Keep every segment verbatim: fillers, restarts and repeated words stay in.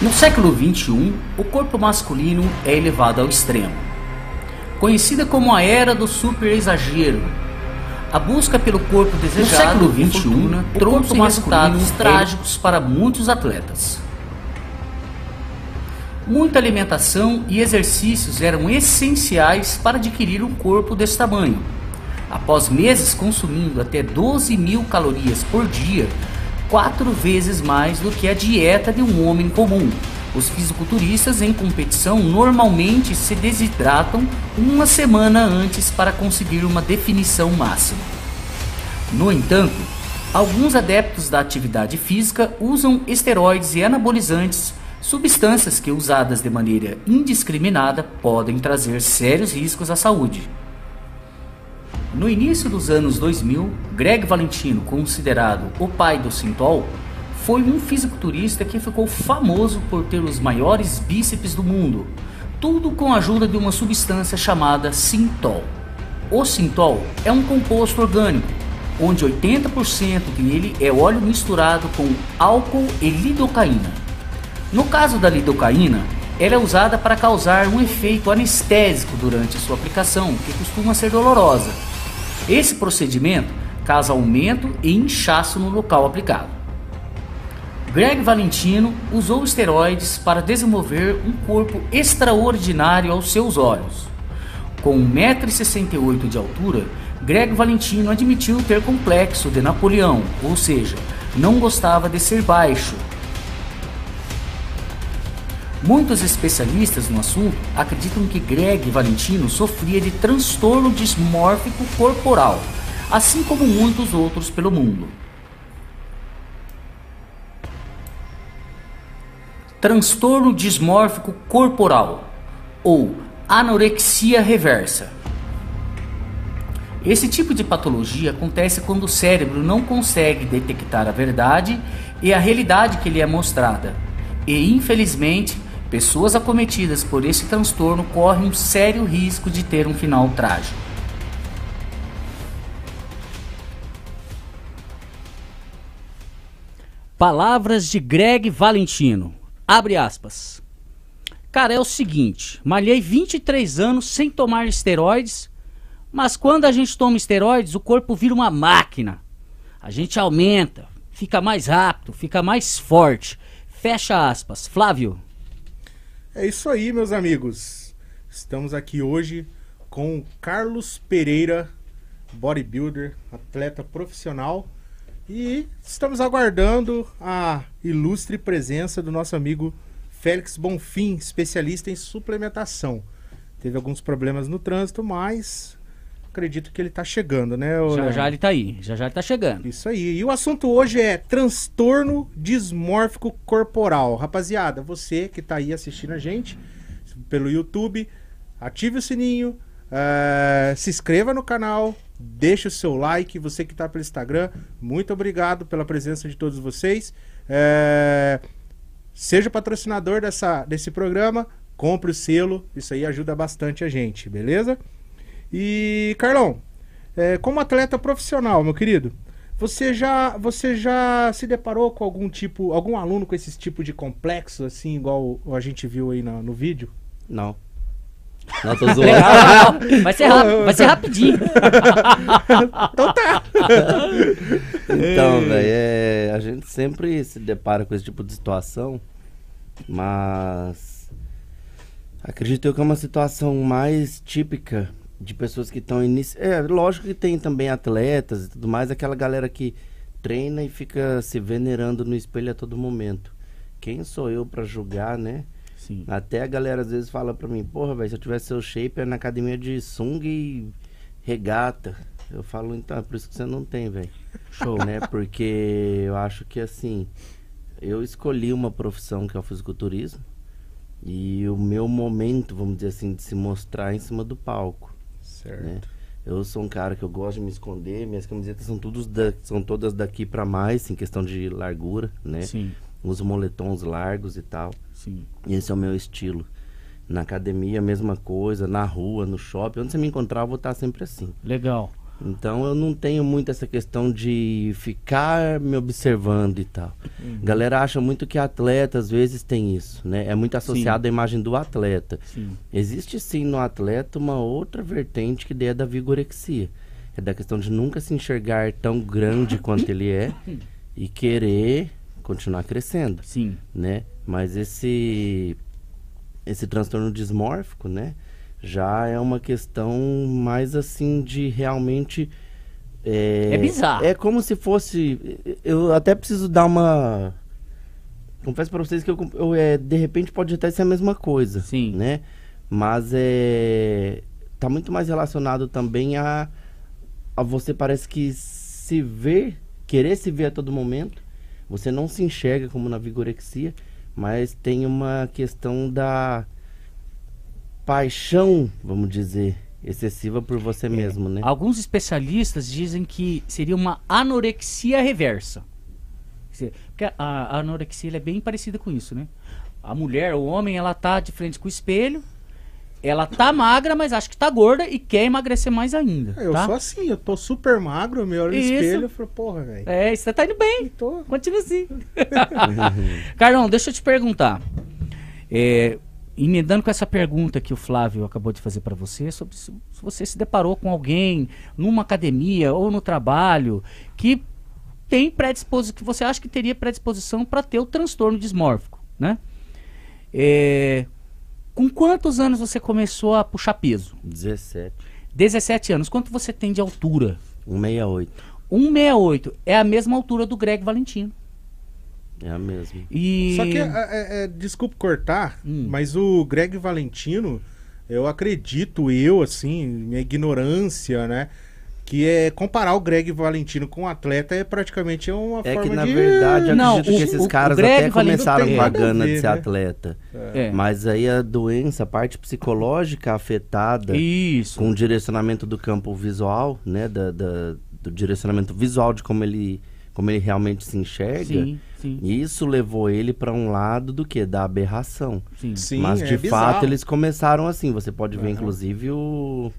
No século vinte e um, o corpo masculino é elevado ao extremo. Conhecida como a era do super exagero, a busca pelo corpo desejado no século vinte e um trouxe resultados trágicos para muitos atletas. Muita alimentação e exercícios eram essenciais para adquirir um corpo desse tamanho. Após meses consumindo até doze mil calorias por dia, quatro vezes mais do que a dieta de um homem comum. Os fisiculturistas em competição normalmente se desidratam uma semana antes para conseguir uma definição máxima. No entanto, alguns adeptos da atividade física usam esteroides e anabolizantes, substâncias que, usadas de maneira indiscriminada, podem trazer sérios riscos à saúde. No início dos anos dois mil, Greg Valentino, considerado o pai do Sintol, foi um fisiculturista que ficou famoso por ter os maiores bíceps do mundo, tudo com a ajuda de uma substância chamada Sintol. O Sintol é um composto orgânico, onde oitenta por cento dele é óleo misturado com álcool e lidocaína. No caso da lidocaína, ela é usada para causar um efeito anestésico durante sua aplicação, que costuma ser dolorosa. Esse procedimento causa aumento e inchaço no local aplicado. Greg Valentino usou esteroides para desenvolver um corpo extraordinário aos seus olhos. Com um metro e sessenta e oito de altura, Greg Valentino admitiu ter complexo de Napoleão, ou seja, não gostava de ser baixo. Muitos especialistas no assunto acreditam que Greg Valentino sofria de transtorno dismórfico corporal, assim como muitos outros pelo mundo. Transtorno dismórfico corporal, ou anorexia reversa. Esse tipo de patologia acontece quando o cérebro não consegue detectar a verdade e a realidade que lhe é mostrada. E, infelizmente, pessoas acometidas por esse transtorno correm um sério risco de ter um final trágico. Palavras de Greg Valentino, abre aspas. Cara, é o seguinte, malhei vinte e três anos sem tomar esteroides, mas quando a gente toma esteroides, o corpo vira uma máquina. A gente aumenta, fica mais rápido, fica mais forte. Fecha aspas. Flávio. É isso aí, meus amigos. Estamos aqui hoje com o Carlos Pereira, bodybuilder, atleta profissional. E estamos aguardando a ilustre presença do nosso amigo Félix Bonfim, especialista em suplementação. Teve alguns problemas no trânsito, mas acredito que ele está chegando, né? O... Já já ele está aí, já já ele está chegando. Isso aí. E o assunto hoje é transtorno dismórfico corporal. Rapaziada, você que está aí assistindo a gente pelo YouTube, ative o sininho, uh, se inscreva no canal, deixe o seu like. Você que está pelo Instagram, muito obrigado pela presença de todos vocês. Uh, seja patrocinador dessa, desse programa, compre o selo, isso aí ajuda bastante a gente, beleza? E, Carlão, é, como atleta profissional, meu querido, você já, você já se deparou com algum tipo, algum aluno com esse tipo de complexo, assim, igual a gente viu aí no, no vídeo? Não. Não, tô zoando. Vai ser rápido, vai ser rapidinho. Então tá. Então, velho, é, a gente sempre se depara com esse tipo de situação, mas acredito eu que é uma situação mais típica de pessoas que estão iniciando. É, lógico que tem também atletas e tudo mais, aquela galera que treina e fica se venerando no espelho a todo momento. Quem sou eu pra julgar, né? Sim. Até a galera às vezes fala pra mim, porra, velho, se eu tivesse seu shape, é na academia de sunga e regata. Eu falo, então, é por isso que você não tem, velho. Show, né? Porque eu acho que, assim, eu escolhi uma profissão que é o fisiculturismo e o meu momento, vamos dizer assim, de se mostrar em cima do palco. Certo. Né? Eu sou um cara que eu gosto de me esconder, minhas camisetas são, todos da, são todas daqui pra mais, em questão de largura, né? Sim. Uso moletons largos e tal. Sim. Esse é o meu estilo. Na academia, a mesma coisa, na rua, no shopping, onde você me encontrar, eu vou estar sempre assim. Legal. Então eu não tenho muito essa questão de ficar me observando e tal. Uhum. Galera acha muito que atleta às vezes tem isso, né? É muito associado sim. à imagem do atleta. Sim. Existe sim no atleta uma outra vertente que é da vigorexia. É da questão de nunca se enxergar tão grande quanto ele é e querer continuar crescendo. Sim. Né? Mas esse, esse transtorno dismórfico, né? Já é uma questão mais assim de realmente... É, é bizarro. É como se fosse... Eu até preciso dar uma... Confesso pra vocês que eu, eu é, de repente pode até ser a mesma coisa. Sim. Né? Mas é... Tá muito mais relacionado também a... A você parece que se ver... Querer se ver a todo momento. Você não se enxerga como na vigorexia. Mas tem uma questão da... paixão, vamos dizer, excessiva por você mesmo, né? Alguns especialistas dizem que seria uma anorexia reversa. Porque a, a anorexia ela é bem parecida com isso, né? A mulher, o homem, ela tá de frente com o espelho, ela tá magra, mas acha que tá gorda e quer emagrecer mais ainda. Eu tá? sou assim, eu tô super magro, eu me olho no isso. espelho e falo, porra, velho. É, você tá indo bem, tô. Continua assim. Carlão, deixa eu te perguntar. É... Emendando com essa pergunta que o Flávio acabou de fazer para você, sobre se você se deparou com alguém numa academia ou no trabalho que tem predisposição, que você acha que teria predisposição para ter o transtorno dismórfico, né? É, com quantos anos você começou a puxar peso? dezessete. dezessete anos. Quanto você tem de altura? um metro e sessenta e oito. um metro e sessenta e oito. É a mesma altura do Greg Valentino. É a mesma. E... Só que, é, é, é, desculpa cortar, hum. mas o Greg Valentino, eu acredito, eu, assim, minha ignorância, né? Que é comparar o Greg Valentino com um atleta é praticamente uma é forma de... É que, na de... verdade, eu não, acredito o, que esses o, caras o até começaram com a gana de ser né? atleta. É. É. Mas aí a doença, a parte psicológica afetada isso. com o direcionamento do campo visual, né? Da, da, do direcionamento visual de como ele... como ele realmente se enxerga, sim, sim. isso levou ele para um lado do que? Da aberração. Sim. Sim, mas, de é fato, bizarro. Eles começaram assim. Você pode ver, uhum. inclusive, o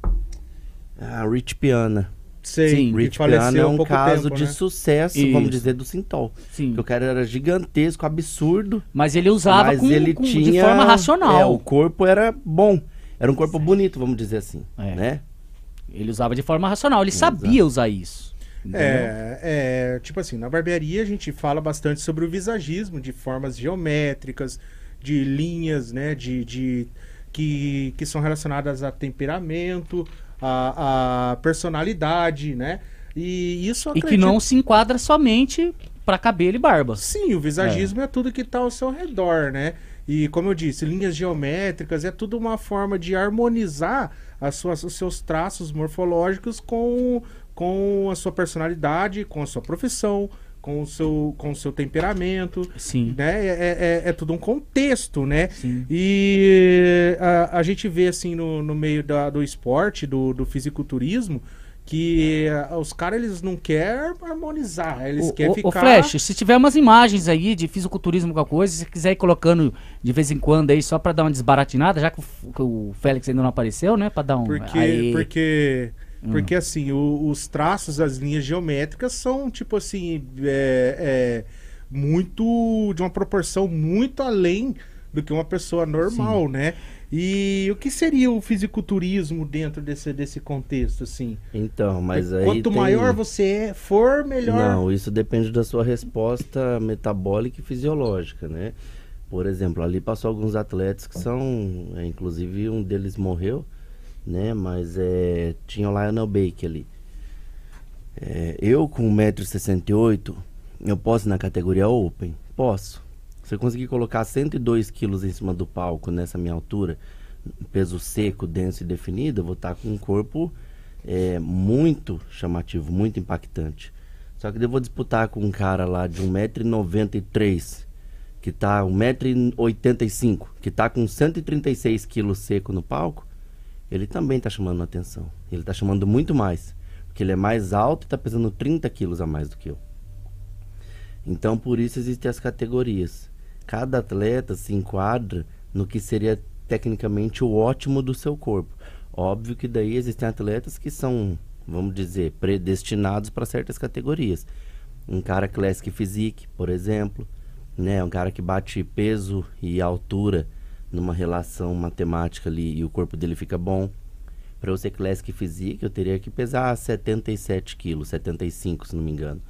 a Rich Piana. Sim, Rich Piana é um caso tempo, de né? sucesso, isso. vamos dizer, do Sintol. Sim. O cara era gigantesco, absurdo. Mas ele usava mas com, ele com, tinha, de forma racional. É, o corpo era bom. Era um corpo certo. Bonito, vamos dizer assim. É. Né? Ele usava de forma racional. Ele Exato. Sabia usar isso. É, é, tipo assim, na barbearia a gente fala bastante sobre o visagismo, de formas geométricas, de linhas, né, de, de, que, que são relacionadas a temperamento, a, a personalidade, né, e isso acredito... E que não se enquadra somente para cabelo e barba. Sim, o visagismo é, é tudo que está ao seu redor, né, e como eu disse, linhas geométricas é tudo uma forma de harmonizar as suas, os seus traços morfológicos com... com a sua personalidade, com a sua profissão, com o seu, com o seu temperamento. Sim. Né? É, é, é tudo um contexto, né? Sim. E a, a gente vê, assim, no, no meio da, do esporte, do, do fisiculturismo, que é. Os caras, eles não querem harmonizar, eles o, querem o, ficar... Ô, Flash, se tiver umas imagens aí de fisiculturismo, alguma coisa, se quiser ir colocando de vez em quando aí, só pra dar uma desbaratinada, já que o, que o Félix ainda não apareceu, né? Pra dar um... Porque... Aê. porque... Porque, hum. assim, o, os traços, as linhas geométricas são, tipo assim, é, é, muito... de uma proporção muito além do que uma pessoa normal, Sim. né? E o que seria o fisiculturismo dentro desse, desse contexto, assim? Então, mas aí quanto tem... maior você for, melhor... Não, isso depende da sua resposta metabólica e fisiológica, né? Por exemplo, ali passou alguns atletas que são... Inclusive, um deles morreu. Né, mas é, tinha o Lionel Bake ali. É, eu com um metro e sessenta e oito, eu posso ir na categoria Open? Posso. Se eu conseguir colocar cento e dois quilos em cima do palco nessa minha altura, peso seco, denso e definido, eu vou estar com um corpo é, muito chamativo, muito impactante. Só que eu vou disputar com um cara lá de um metro e noventa e três, que tá um metro e oitenta e cinco, que tá com cento e trinta e seis quilos seco no palco. Ele também está chamando atenção. Ele está chamando muito mais. Porque ele é mais alto e está pesando trinta quilos a mais do que eu. Então, por isso existem as categorias. Cada atleta se enquadra no que seria tecnicamente o ótimo do seu corpo. Óbvio que daí existem atletas que são vamos dizer, predestinados para certas categorias. Um cara classic physique, por exemplo, né? Um cara que bate peso e altura numa relação matemática ali e o corpo dele fica bom. Para eu ser classic physique, eu teria que pesar setenta e sete quilos, setenta e cinco se não me engano.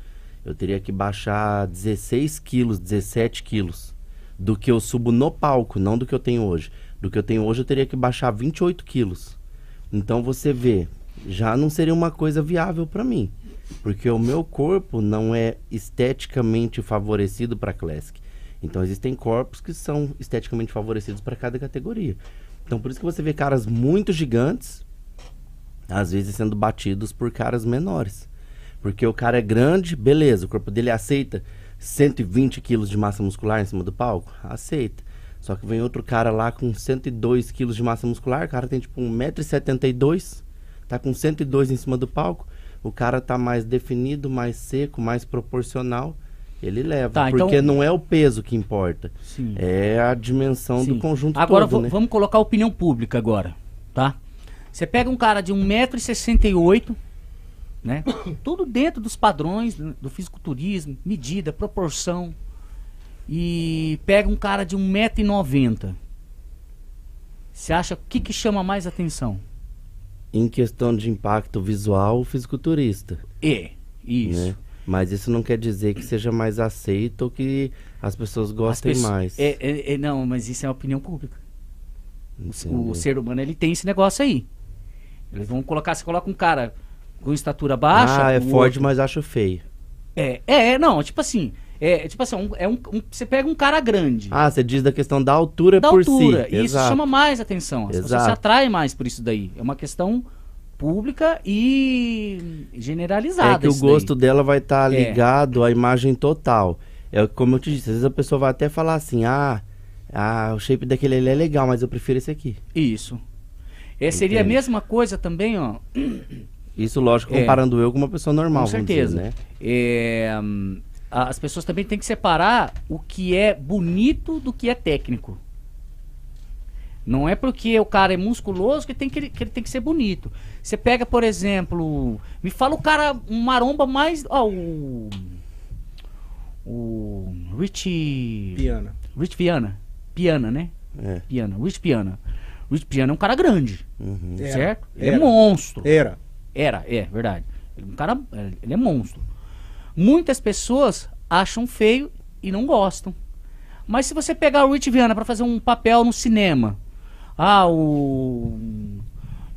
Eu teria que baixar dezesseis quilos, dezessete quilos do que eu subo no palco, não do que eu tenho hoje. Do que eu tenho hoje eu teria que baixar vinte e oito quilos. Então você vê, já não seria uma coisa viável para mim, porque o meu corpo não é esteticamente favorecido para classic. Então existem corpos que são esteticamente favorecidos para cada categoria. Então por isso que você vê caras muito gigantes, às vezes sendo batidos por caras menores. Porque o cara é grande, beleza, o corpo dele aceita cento e vinte quilos de massa muscular em cima do palco? Aceita. Só que vem outro cara lá com cento e dois quilos de massa muscular, o cara tem tipo um metro e setenta e dois, tá com cento e dois em cima do palco, o cara tá mais definido, mais seco, mais proporcional, ele leva. Tá, porque então... não é o peso que importa, sim, é a dimensão, sim, do conjunto agora todo. Agora né? Vamos colocar a opinião pública agora, tá? Você pega um cara de um metro e sessenta e oito, né? Tudo dentro dos padrões do fisiculturismo, medida, proporção. E pega um cara de um metro e noventa. Você acha o que, que chama mais atenção? Em questão de impacto visual, o fisiculturista. É, isso. Né? Mas isso não quer dizer que seja mais aceito ou que as pessoas gostem as pessoas, mais. É, é, é, não, mas isso é a opinião pública. O, o ser humano, ele tem esse negócio aí. Eles vão colocar, você coloca um cara com estatura baixa... Ah, é forte, outro... mas acho feio. É, é, não, tipo assim... É, tipo assim, um, é um, um, você pega um cara grande. Ah, você diz da questão da altura por si. Da altura, e isso chama mais atenção. As pessoas se atraem mais por isso daí. É uma questão pública e generalizada. É que o gosto dela vai estar ligado à imagem total. É como eu te disse, às vezes a pessoa vai até falar assim, ah, ah o shape daquele ali é legal, mas eu prefiro esse aqui. Isso. É, seria a mesma coisa também, ó. Isso, lógico, comparando eu com uma pessoa normal. Com certeza. Vamos dizer, né? É... As pessoas também têm que separar o que é bonito do que é técnico. Não é porque o cara é musculoso que, tem que, ele, que ele tem que ser bonito. Você pega, por exemplo... Me fala o cara, um maromba mais... Ó, o... O... Rich... Piana. Rich Piana. Piana, né? É. Piana. Rich Piana. Rich Piana é um cara grande. Uhum. Certo? Era. Ele é monstro. Era. Era, é, verdade. Ele é um cara... Ele é monstro. Muitas pessoas acham feio e não gostam. Mas se você pegar o Rich Piana para fazer um papel no cinema, ah, o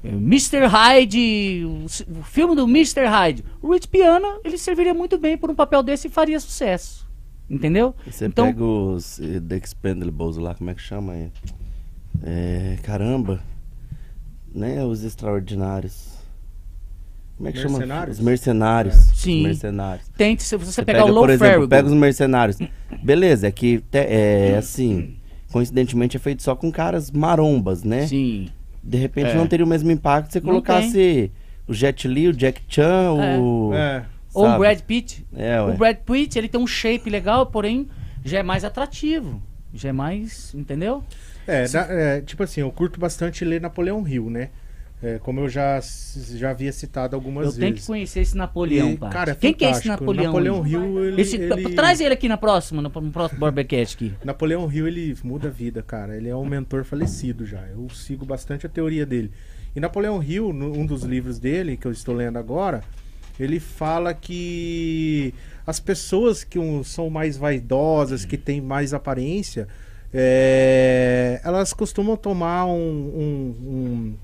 mister Hyde, o filme do mister Hyde, o Rich Piana, ele serviria muito bem por um papel desse e faria sucesso. Entendeu? Você então, pega os uh, The Expendables lá, como é que chama aí? É, caramba, né? Os Extraordinários. Como é que mercenários? Chama? Os mercenários. É. Sim. Os mercenários. Tente, se você, você pegar pega, o Low Ferry. Por exemplo, pega os mercenários. Beleza, é que te, é assim, coincidentemente é feito só com caras marombas, né? Sim. De repente é. não teria o mesmo impacto se você colocasse o Jet Li, o Jack Chan, é. o... É. Ou o Brad Pitt. É, o Brad Pitt, ele tem um shape legal, porém já é mais atrativo. Já é mais, entendeu? É, se... da, é tipo assim, eu curto bastante ler Napoleão Hill, né? É, como eu já, já havia citado algumas eu vezes. Eu tenho que conhecer esse Napoleão, e, cara. É quem que é esse Napoleão? Napoleão Hill, ele, esse, ele... Traz ele aqui na próxima, no, no próximo Barbercast aqui. Napoleão Hill, ele muda a vida, cara. Ele é um mentor falecido já. Eu sigo bastante a teoria dele. E Napoleão Hill, no, um dos livros dele, que eu estou lendo agora, ele fala que as pessoas que um, são mais vaidosas, que têm mais aparência, é, elas costumam tomar um... um, um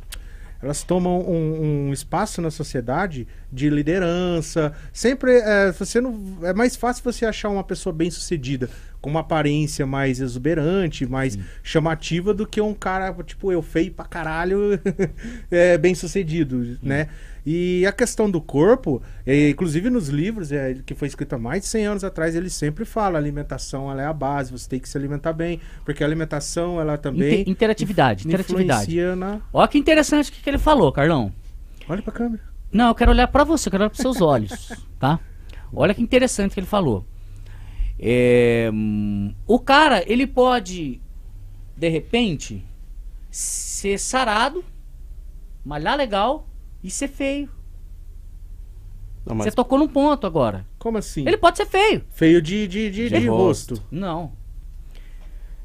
elas tomam um, um espaço na sociedade de liderança. Sempre é, você não, é mais fácil você achar uma pessoa bem-sucedida, com uma aparência mais exuberante, mais Sim. chamativa, do que um cara, tipo, eu feio pra caralho, é, bem-sucedido, Sim. né? E a questão do corpo, é, inclusive nos livros, é, que foi escrito há mais de cem anos atrás, ele sempre fala, a alimentação ela é a base, você tem que se alimentar bem, porque a alimentação, ela também... Inter interatividade, inf interatividade. Influencia na... Olha que interessante o que, que ele falou, Carlão. Olha pra câmera. Não, eu quero olhar pra você, eu quero olhar pros seus olhos, tá? Olha que interessante que ele falou. É, o cara, ele pode, de repente, ser sarado, malhar legal e ser feio. Não, mas... Você tocou num ponto agora. Como assim? Ele pode ser feio. Feio de, de, de, de, de rosto. rosto. Não.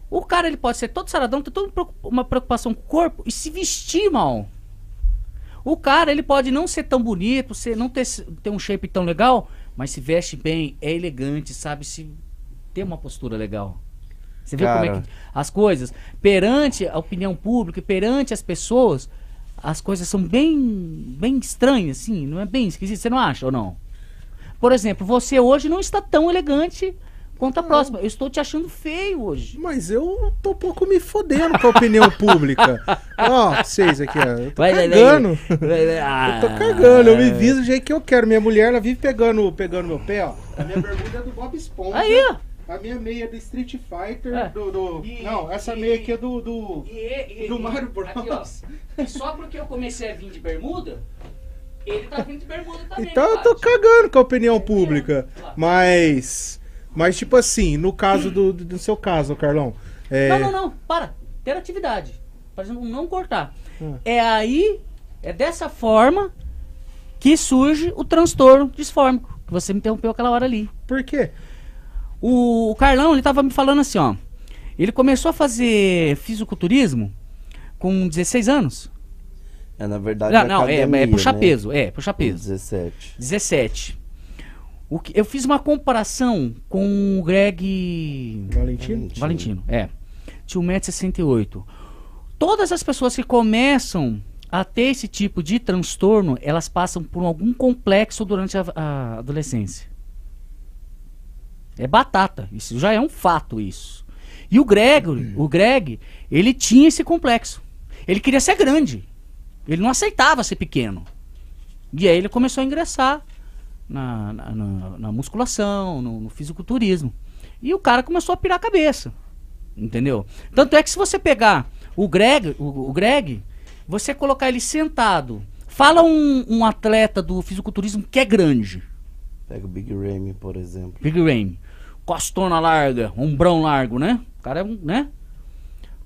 O cara, ele pode ser todo saradão, tem toda uma preocupação com o corpo e se vestir mal. O cara, ele pode não ser tão bonito, ser, não ter, ter um shape tão legal, mas se veste bem, é elegante, sabe se ter uma postura legal. Você vê cara... como é que as coisas, perante a opinião pública, perante as pessoas, as coisas são bem, bem estranhas, assim, não é bem esquisito, você não acha ou não? Por exemplo, você hoje não está tão elegante quanto a próxima. Eu estou te achando feio hoje. Mas eu tô um pouco me fodendo com a opinião pública. Ó, oh, vocês aqui, ó. Eu tô vai, cagando. Vai, vai, vai. Ah, eu tô cagando. Eu me viso do jeito que eu quero. Minha mulher, ela vive pegando, pegando meu pé, ó. A minha bermuda é do Bob Esponja. Aí, ó. A minha meia é do Street Fighter, é. do... do... E, não, essa e, meia aqui é do... Do, e, e, do Mario Bros. Aqui, ó. Só porque eu comecei a vir de bermuda, ele tá vindo de bermuda também. Então eu tô cagando com a opinião pública. Mas... Mas, tipo assim, no caso do, do, do seu caso, Carlão... É... Não, não, não, para. Ter atividade. Para não cortar. Ah. É aí, é dessa forma que surge o transtorno disfórmico. Que você me interrompeu aquela hora ali. Por quê? O, o Carlão, ele tava me falando assim, ó. Ele começou a fazer fisiculturismo com dezesseis anos. É, na verdade, não, não, academia, é, é puxar né? peso, é, puxar peso. dezessete. dezessete. O que, eu fiz uma comparação com o Greg... Valentino? Valentino, é. De um metro e sessenta e oito. Todas as pessoas que começam a ter esse tipo de transtorno, elas passam por algum complexo durante a, a adolescência. É batata. Isso já é um fato, isso. E o Greg, hum. o Greg, ele tinha esse complexo. Ele queria ser grande. Ele não aceitava ser pequeno. E aí ele começou a ingressar... Na, na, na, na musculação, no, no fisiculturismo. E o cara começou a pirar a cabeça. Entendeu? Tanto é que se você pegar o Greg, o, o Greg você colocar ele sentado. Fala um, um atleta do fisiculturismo que é grande. Pega o Big Ramy, por exemplo. Big Ramy. Costona larga, ombrão largo, né? O cara é um, né?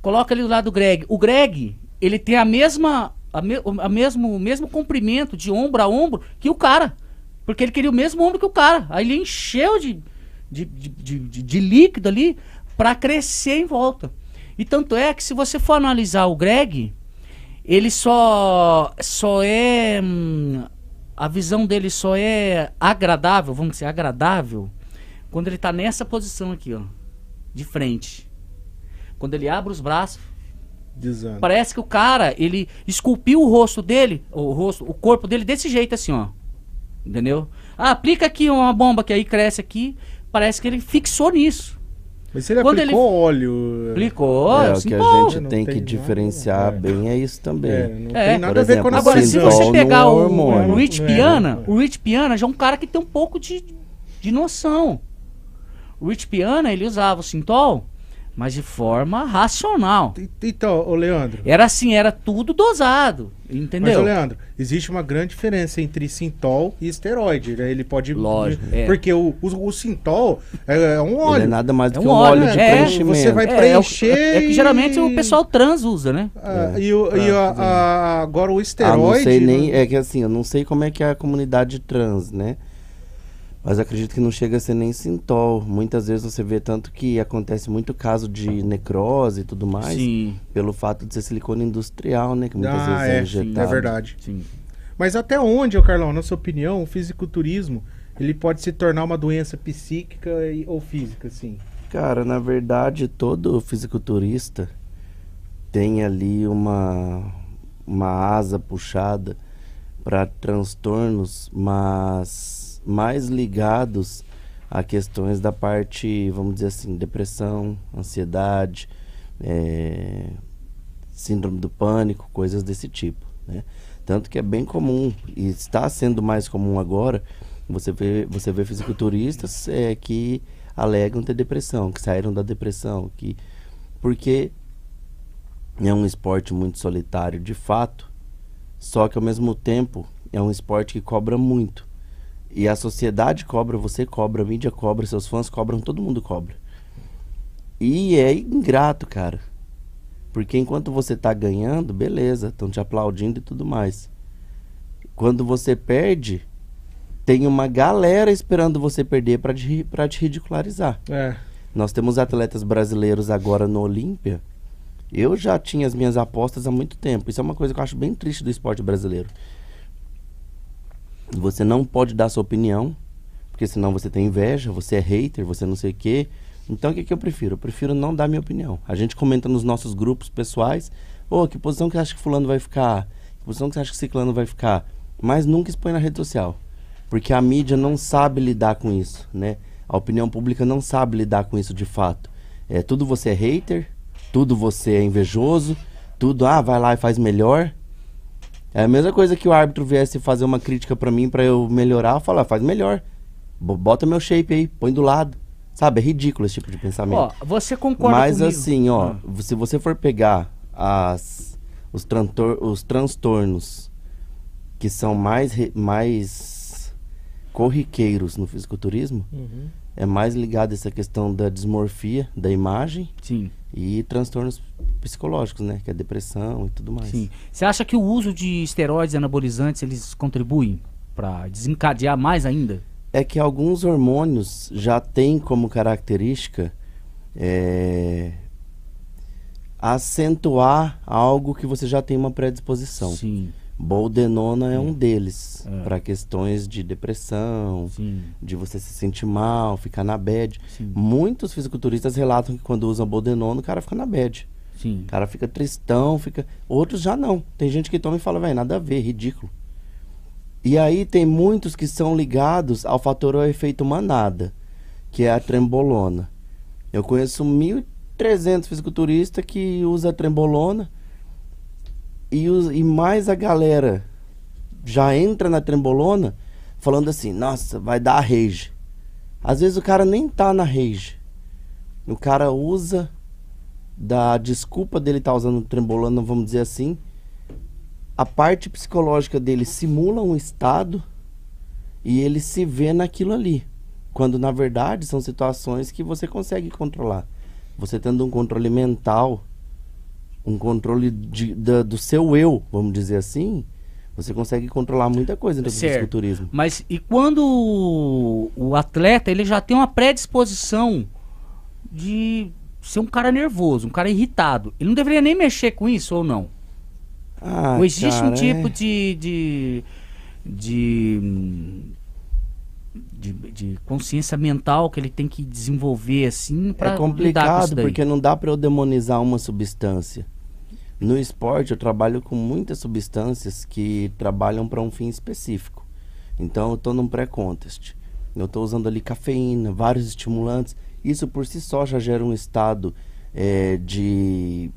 Coloca ele do lado do Greg. O Greg, ele tem a mesma, a me, a mesmo, o mesmo comprimento de ombro a ombro que o cara. Porque ele queria o mesmo ombro que o cara. Aí ele encheu de, de, de, de, de líquido ali para crescer em volta. E tanto é que se você for analisar o Greg, ele só, só é... A visão dele só é agradável, vamos dizer, agradável, quando ele tá nessa posição aqui, ó. De frente. Quando ele abre os braços... Desando. Parece que o cara, ele esculpiu o rosto dele, o rosto, o corpo dele desse jeito assim, ó. Entendeu? Ah, aplica aqui uma bomba que aí cresce aqui. Parece que ele fixou nisso. Mas se ele Quando aplicou ele... óleo... Aplicou... É, o que a gente tem, tem que diferenciar nada, bem é, é isso também. É, não é. Tem nada Por a exemplo, ver com a Agora, se você pegar o, o Rich Piana, é, é. o Rich Piana já é um cara que tem um pouco de, de noção. O Rich Piana, ele usava o Sintol, mas de forma racional. Então, ô Leandro... Era assim, era tudo dosado, entendeu? Mas, ô Leandro, existe uma grande diferença entre Sintol e esteroide, né? Ele pode... Lógico, é. Porque o, o, o Sintol é um óleo. Ele é nada mais do é um que um óleo, óleo de é, preenchimento. Você vai é, preencher... É, é, é que geralmente o pessoal trans usa, né? Ah, é, e o, trans, e a, a, agora o esteroide... Ah, não sei nem... É que assim, eu não sei como é que é a comunidade trans, né? Mas acredito que não chega a ser nem Sintol. Muitas vezes você vê tanto que acontece muito caso de necrose e tudo mais. Sim. Pelo fato de ser silicone industrial, né? Que muitas ah, vezes é, é injetado. É verdade. Sim. Mas até onde, Carlão, na sua opinião, o fisiculturismo, ele pode se tornar uma doença psíquica e, ou física, sim? Cara, na verdade, todo fisiculturista tem ali uma, uma asa puxada para transtornos, mas... mais ligados a questões da parte, vamos dizer assim, depressão, ansiedade, é, síndrome do pânico, coisas desse tipo, né? Tanto que é bem comum, e está sendo mais comum agora, você vê, você vê fisiculturistas é, que alegam ter depressão, que saíram da depressão, que, porque é um esporte muito solitário de fato, só que ao mesmo tempo é um esporte que cobra muito. E a sociedade cobra, você cobra, a mídia cobra, seus fãs cobram, todo mundo cobra. E é ingrato, cara. Porque enquanto você tá ganhando, beleza, estão te aplaudindo e tudo mais. Quando você perde, tem uma galera esperando você perder pra, de, pra te ridicularizar. É. Nós temos atletas brasileiros agora no Olímpia. Eu já tinha as minhas apostas há muito tempo. Isso é uma coisa que eu acho bem triste do esporte brasileiro. Você não pode dar sua opinião, porque senão você tem inveja, você é hater, você não sei o quê. Então o que, que eu prefiro? Eu prefiro não dar minha opinião. A gente comenta nos nossos grupos pessoais, ô, oh, que posição que você acha que fulano vai ficar? Que posição que você acha que ciclano vai ficar? Mas nunca expõe na rede social. Porque a mídia não sabe lidar com isso, né? A opinião pública não sabe lidar com isso de fato. É, tudo você é hater, tudo você é invejoso, tudo, ah, vai lá e faz melhor. É a mesma coisa que o árbitro viesse fazer uma crítica pra mim, pra eu melhorar, eu falar, faz melhor. Bota meu shape aí, põe do lado. Sabe, é ridículo esse tipo de pensamento. Ó, você concorda Mas comigo? assim, ó, ah. se você for pegar as, os, transtor os transtornos que são mais... mais corriqueiros no fisiculturismo, uhum. é mais ligado a essa questão da dismorfia, da imagem, Sim. e transtornos psicológicos, né? Que é depressão e tudo mais. Sim. Você acha que o uso de esteroides anabolizantes, eles contribuem para desencadear mais ainda? É que alguns hormônios já têm como característica é, acentuar algo que você já tem uma predisposição. Sim. Boldenona é um deles, é. para questões de depressão, Sim. de você se sentir mal, ficar na bad. Sim. Muitos fisiculturistas relatam que quando usam boldenona, o cara fica na bad. Sim. O cara fica tristão, fica... Outros já não. Tem gente que toma e fala, vai, nada a ver, ridículo. E aí tem muitos que são ligados ao fator ou efeito manada, que é a trembolona. Eu conheço mil e trezentos fisiculturistas que usam a trembolona. E, os, e mais a galera já entra na trembolona falando assim, nossa, vai dar a rage. Às vezes o cara nem tá na rage. O cara usa da desculpa dele tá usando trembolona, vamos dizer assim. A parte psicológica dele simula um estado e ele se vê naquilo ali. Quando na verdade são situações que você consegue controlar. Você tendo um controle mental... um controle de, da, do seu eu, vamos dizer assim, você consegue controlar muita coisa dentro do fisiculturismo. Mas e quando o, o atleta, ele já tem uma predisposição de ser um cara nervoso, um cara irritado, ele não deveria nem mexer com isso ou não? Ah, ou existe cara, um tipo é... de, de, de, de, de consciência mental que ele tem que desenvolver assim para lidar com isso daí? É complicado porque não dá para eu demonizar uma substância. No esporte eu trabalho com muitas substâncias que trabalham para um fim específico. Então eu estou num pré-contest. Eu estou usando ali cafeína, vários estimulantes. Isso por si só já gera um estado é, de,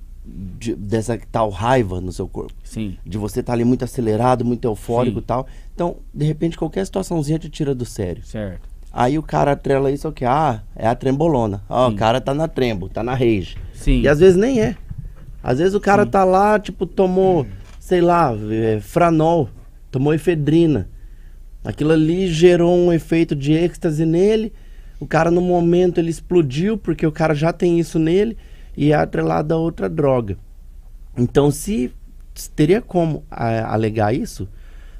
de dessa tal raiva no seu corpo. Sim. De você estar tá ali muito acelerado, muito eufórico e tal. Então, de repente, qualquer situaçãozinha te tira do sério. Certo. Aí o cara atrela isso ao que? Ah, é a trembolona. Ó, o cara tá na trembo, tá na rage. Sim. E às vezes nem é. Às vezes o cara Sim. tá lá, tipo, tomou, sei lá, é, Franol, tomou efedrina. Aquilo ali gerou um efeito de êxtase nele. O cara, no momento, ele explodiu, porque o cara já tem isso nele, e é atrelado a outra droga. Então, se, se teria como a, alegar isso,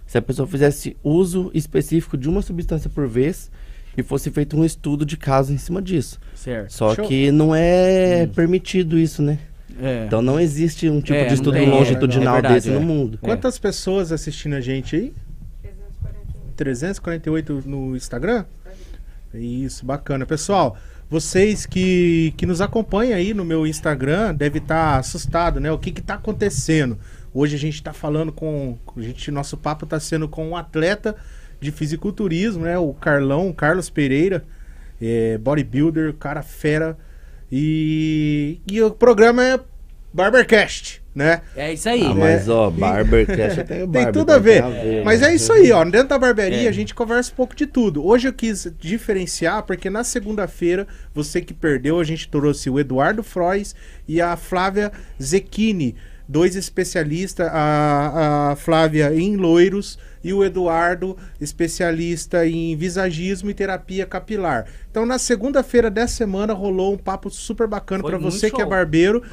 se a pessoa fizesse uso específico de uma substância por vez... e fosse feito um estudo de caso em cima disso. Certo. Só Show. que não é hum. permitido isso, né? É. Então não existe um tipo é, de estudo é, longitudinal é verdade, desse é. no mundo. Quantas é. pessoas assistindo a gente aí? trezentos e quarenta e oito no Instagram? Isso, bacana. Pessoal, vocês que, que nos acompanham aí no meu Instagram devem estar assustados, né? O que que tá acontecendo? Hoje a gente está falando com... A gente, nosso papo está sendo com um atleta de fisiculturismo, né? O Carlão, Carlos Pereira, é, bodybuilder, cara fera. E, e o programa é Barbercast, né? É isso aí. Ah, mas é, ó, Barbercast tem, tem tudo a ver. a ver. Mas é isso aí, ó. Dentro da barbearia é. a gente conversa um pouco de tudo. Hoje eu quis diferenciar porque na segunda-feira, você que perdeu, a gente trouxe o Eduardo Frois e a Flávia Zecchini. Dois especialistas, a, a Flávia em loiros e o Eduardo, especialista em visagismo e terapia capilar. Então, na segunda-feira dessa semana, rolou um papo super bacana para você show. que é barbeiro.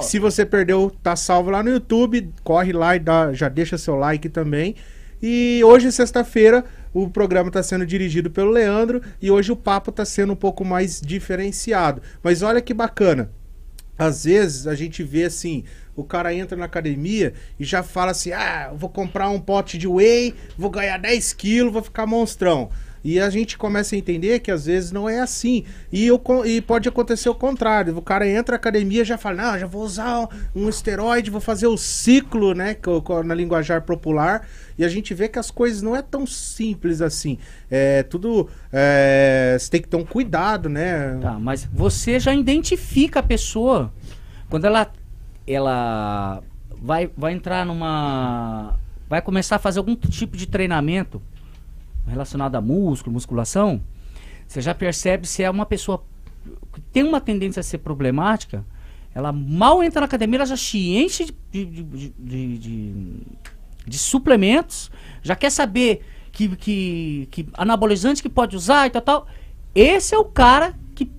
Se você perdeu, tá salvo lá no YouTube, corre lá e dá, já deixa seu like também. E hoje, sexta-feira, O programa está sendo dirigido pelo Leandro e hoje o papo está sendo um pouco mais diferenciado. Mas olha que bacana. Às vezes a gente vê assim, o cara entra na academia e já fala assim, ah, vou comprar um pote de whey, vou ganhar dez quilos, vou ficar monstrão. E a gente começa a entender que às vezes não é assim. E, eu, e pode acontecer o contrário. O cara entra na academia e já fala, não, já vou usar um esteroide, vou fazer o ciclo, né, na linguajar popular. E a gente vê que as coisas não é tão simples assim. É tudo... É, você tem que ter um cuidado, né? Tá, mas você já identifica a pessoa. Quando ela, ela vai, vai entrar numa... Vai começar a fazer algum tipo de treinamento relacionado a músculo, musculação, você já percebe se é uma pessoa que tem uma tendência a ser problemática. Ela mal entra na academia, ela já se enche de, de, de, de, de, de suplementos, já quer saber que, que, que anabolizante que pode usar e tal, tal. Esse é o cara que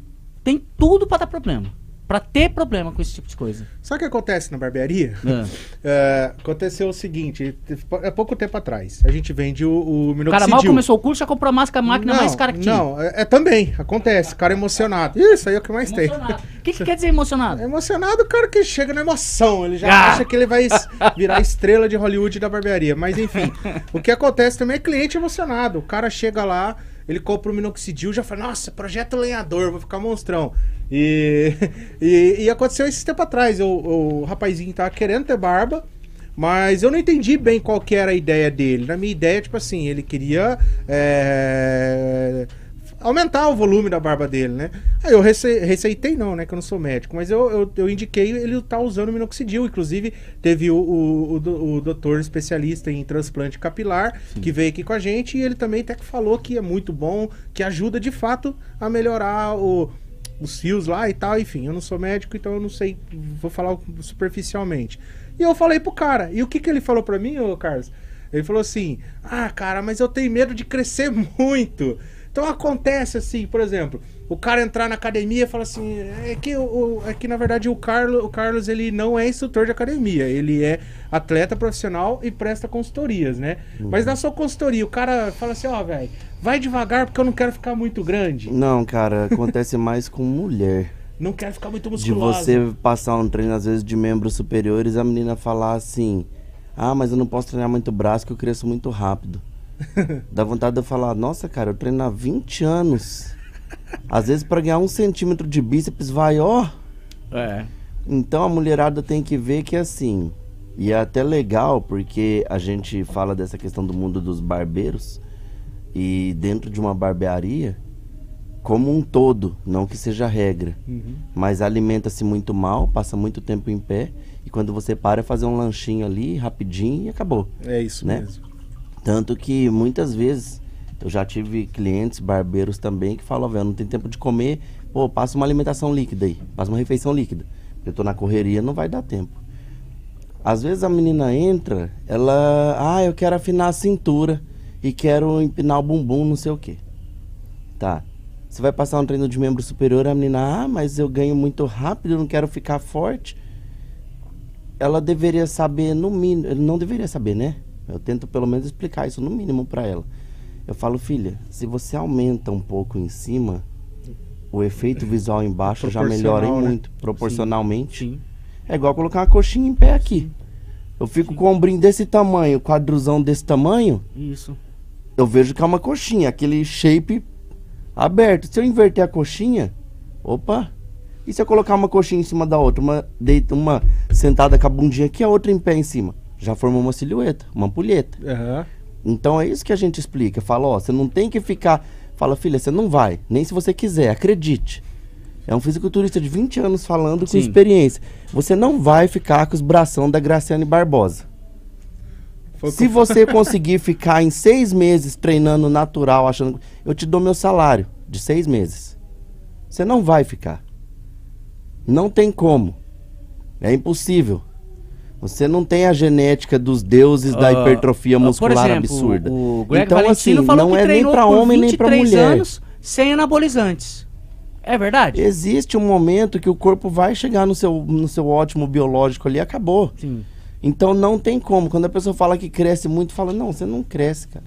tem tudo para dar problema, para ter problema com esse tipo de coisa. Sabe o que acontece na barbearia? É. Uh, aconteceu o seguinte, há pouco tempo atrás, a gente vende o, o minoxidil. O cara mal começou o curso, já comprou a máscara, a máquina não, mais cara que tinha. Não, é, é também, acontece, cara emocionado. Isso aí é o que mais emocionado. tem. O que, que quer dizer emocionado? É emocionado o cara que chega na emoção, ele já ah. acha que ele vai virar estrela de Hollywood da barbearia. Mas enfim, o que acontece também é cliente emocionado. O cara chega lá, ele compra o minoxidil, já fala, nossa, projeto lenhador, vou ficar monstrão. E, e, e aconteceu esse tempo atrás, eu, eu, o rapazinho tava querendo ter barba, mas eu não entendi bem qual que era a ideia dele. Na minha ideia, tipo assim, ele queria é, aumentar o volume da barba dele, né? Aí eu rece, receitei não, né, que eu não sou médico, mas eu, eu, eu indiquei ele tá usando minoxidil. Inclusive teve o, o, o, o doutor especialista em transplante capilar, sim, que veio aqui com a gente, e ele também até que falou que é muito bom, que ajuda de fato a melhorar o... os fios lá e tal, enfim, eu não sou médico, então eu não sei, vou falar superficialmente. E eu falei pro cara, e o que que ele falou pra mim, ô Carlos? Ele falou assim, ah, cara, mas eu tenho medo de crescer muito. Então acontece assim, por exemplo, o cara entrar na academia e falar assim, é que, o, é que na verdade o Carlos, o Carlos ele não é instrutor de academia, ele é atleta profissional e presta consultorias, né? Uhum. Mas na sua consultoria o cara fala assim, ó, velho, vai devagar porque eu não quero ficar muito grande. Não, cara, acontece mais com mulher. Não quero ficar muito musculosa. De você passar um treino, às vezes, de membros superiores, a menina falar assim, ah, mas eu não posso treinar muito braço que eu cresço muito rápido. Dá vontade de eu falar, nossa, cara, eu treino há vinte anos. Às vezes, para ganhar um centímetro de bíceps, vai, ó. É. Então, a mulherada tem que ver que é assim. E é até legal, porque a gente fala dessa questão do mundo dos barbeiros. E dentro de uma barbearia, como um todo, não que seja regra. Uhum. Mas alimenta-se muito mal, passa muito tempo em pé. E quando você para, é fazer um lanchinho ali, rapidinho, e acabou. É isso, né? Mesmo. Tanto que, muitas vezes... Eu já tive clientes, barbeiros também, que falam, velho, não tem tempo de comer, pô, passa uma alimentação líquida aí, passa uma refeição líquida. Eu tô na correria, não vai dar tempo. Às vezes a menina entra, ela, ah, eu quero afinar a cintura e quero empinar o bumbum, não sei o quê. Tá, você vai passar um treino de membro superior, a menina, ah, mas eu ganho muito rápido, eu não quero ficar forte. Ela deveria saber, no mínimo, não deveria saber, né? Eu tento pelo menos explicar isso no mínimo pra ela. Eu falo, filha, se você aumenta um pouco em cima, o efeito visual embaixo já melhora, né? Muito, proporcionalmente. Sim. Sim. É igual colocar uma coxinha em pé aqui. Sim. Eu fico, sim, com o ombrinho desse tamanho, quadruzão desse tamanho. Isso. Eu vejo que é uma coxinha, aquele shape aberto. Se eu inverter a coxinha, opa. E se eu colocar uma coxinha em cima da outra, uma, deita, uma sentada com a bundinha aqui, a outra em pé em cima. Já formou uma silhueta, uma ampulheta. Aham. Uhum. Então é isso que a gente explica, fala, ó, você não tem que ficar... Fala, filha, você não vai, nem se você quiser, acredite. É um fisiculturista de vinte anos falando, sim, com experiência. Você não vai ficar com os bração da Graciane Barbosa. Foi se com... você conseguir ficar em seis meses treinando natural, achando... Eu te dou meu salário de seis meses. Você não vai ficar. Não tem como. É impossível. Você não tem a genética dos deuses uh, da hipertrofia muscular, exemplo, absurda. O Greg então, Valentino assim, falou não que é nem para homem nem para mulher. Anos sem anabolizantes. É verdade? Existe um momento que o corpo vai chegar no seu, no seu ótimo biológico ali e acabou. Sim. Então não tem como. Quando a pessoa fala que cresce muito, fala, não, você não cresce, cara.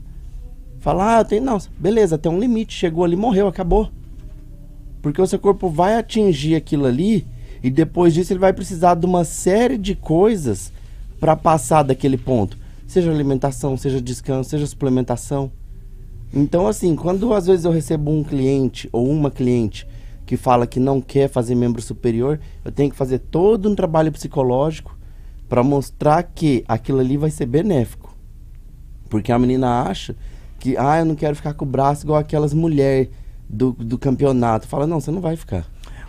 Fala, ah, eu tenho... Não, beleza, tem um limite. Chegou ali, morreu, acabou. Porque o seu corpo vai atingir aquilo ali e depois disso ele vai precisar de uma série de coisas para passar daquele ponto. Seja alimentação, seja descanso, seja suplementação. Então, assim, quando às vezes eu recebo um cliente ou uma cliente que fala que não quer fazer membro superior, eu tenho que fazer todo um trabalho psicológico para mostrar que aquilo ali vai ser benéfico. Porque a menina acha que, ah, eu não quero ficar com o braço igual aquelas mulheres do, do campeonato. Fala, não, você não vai ficar.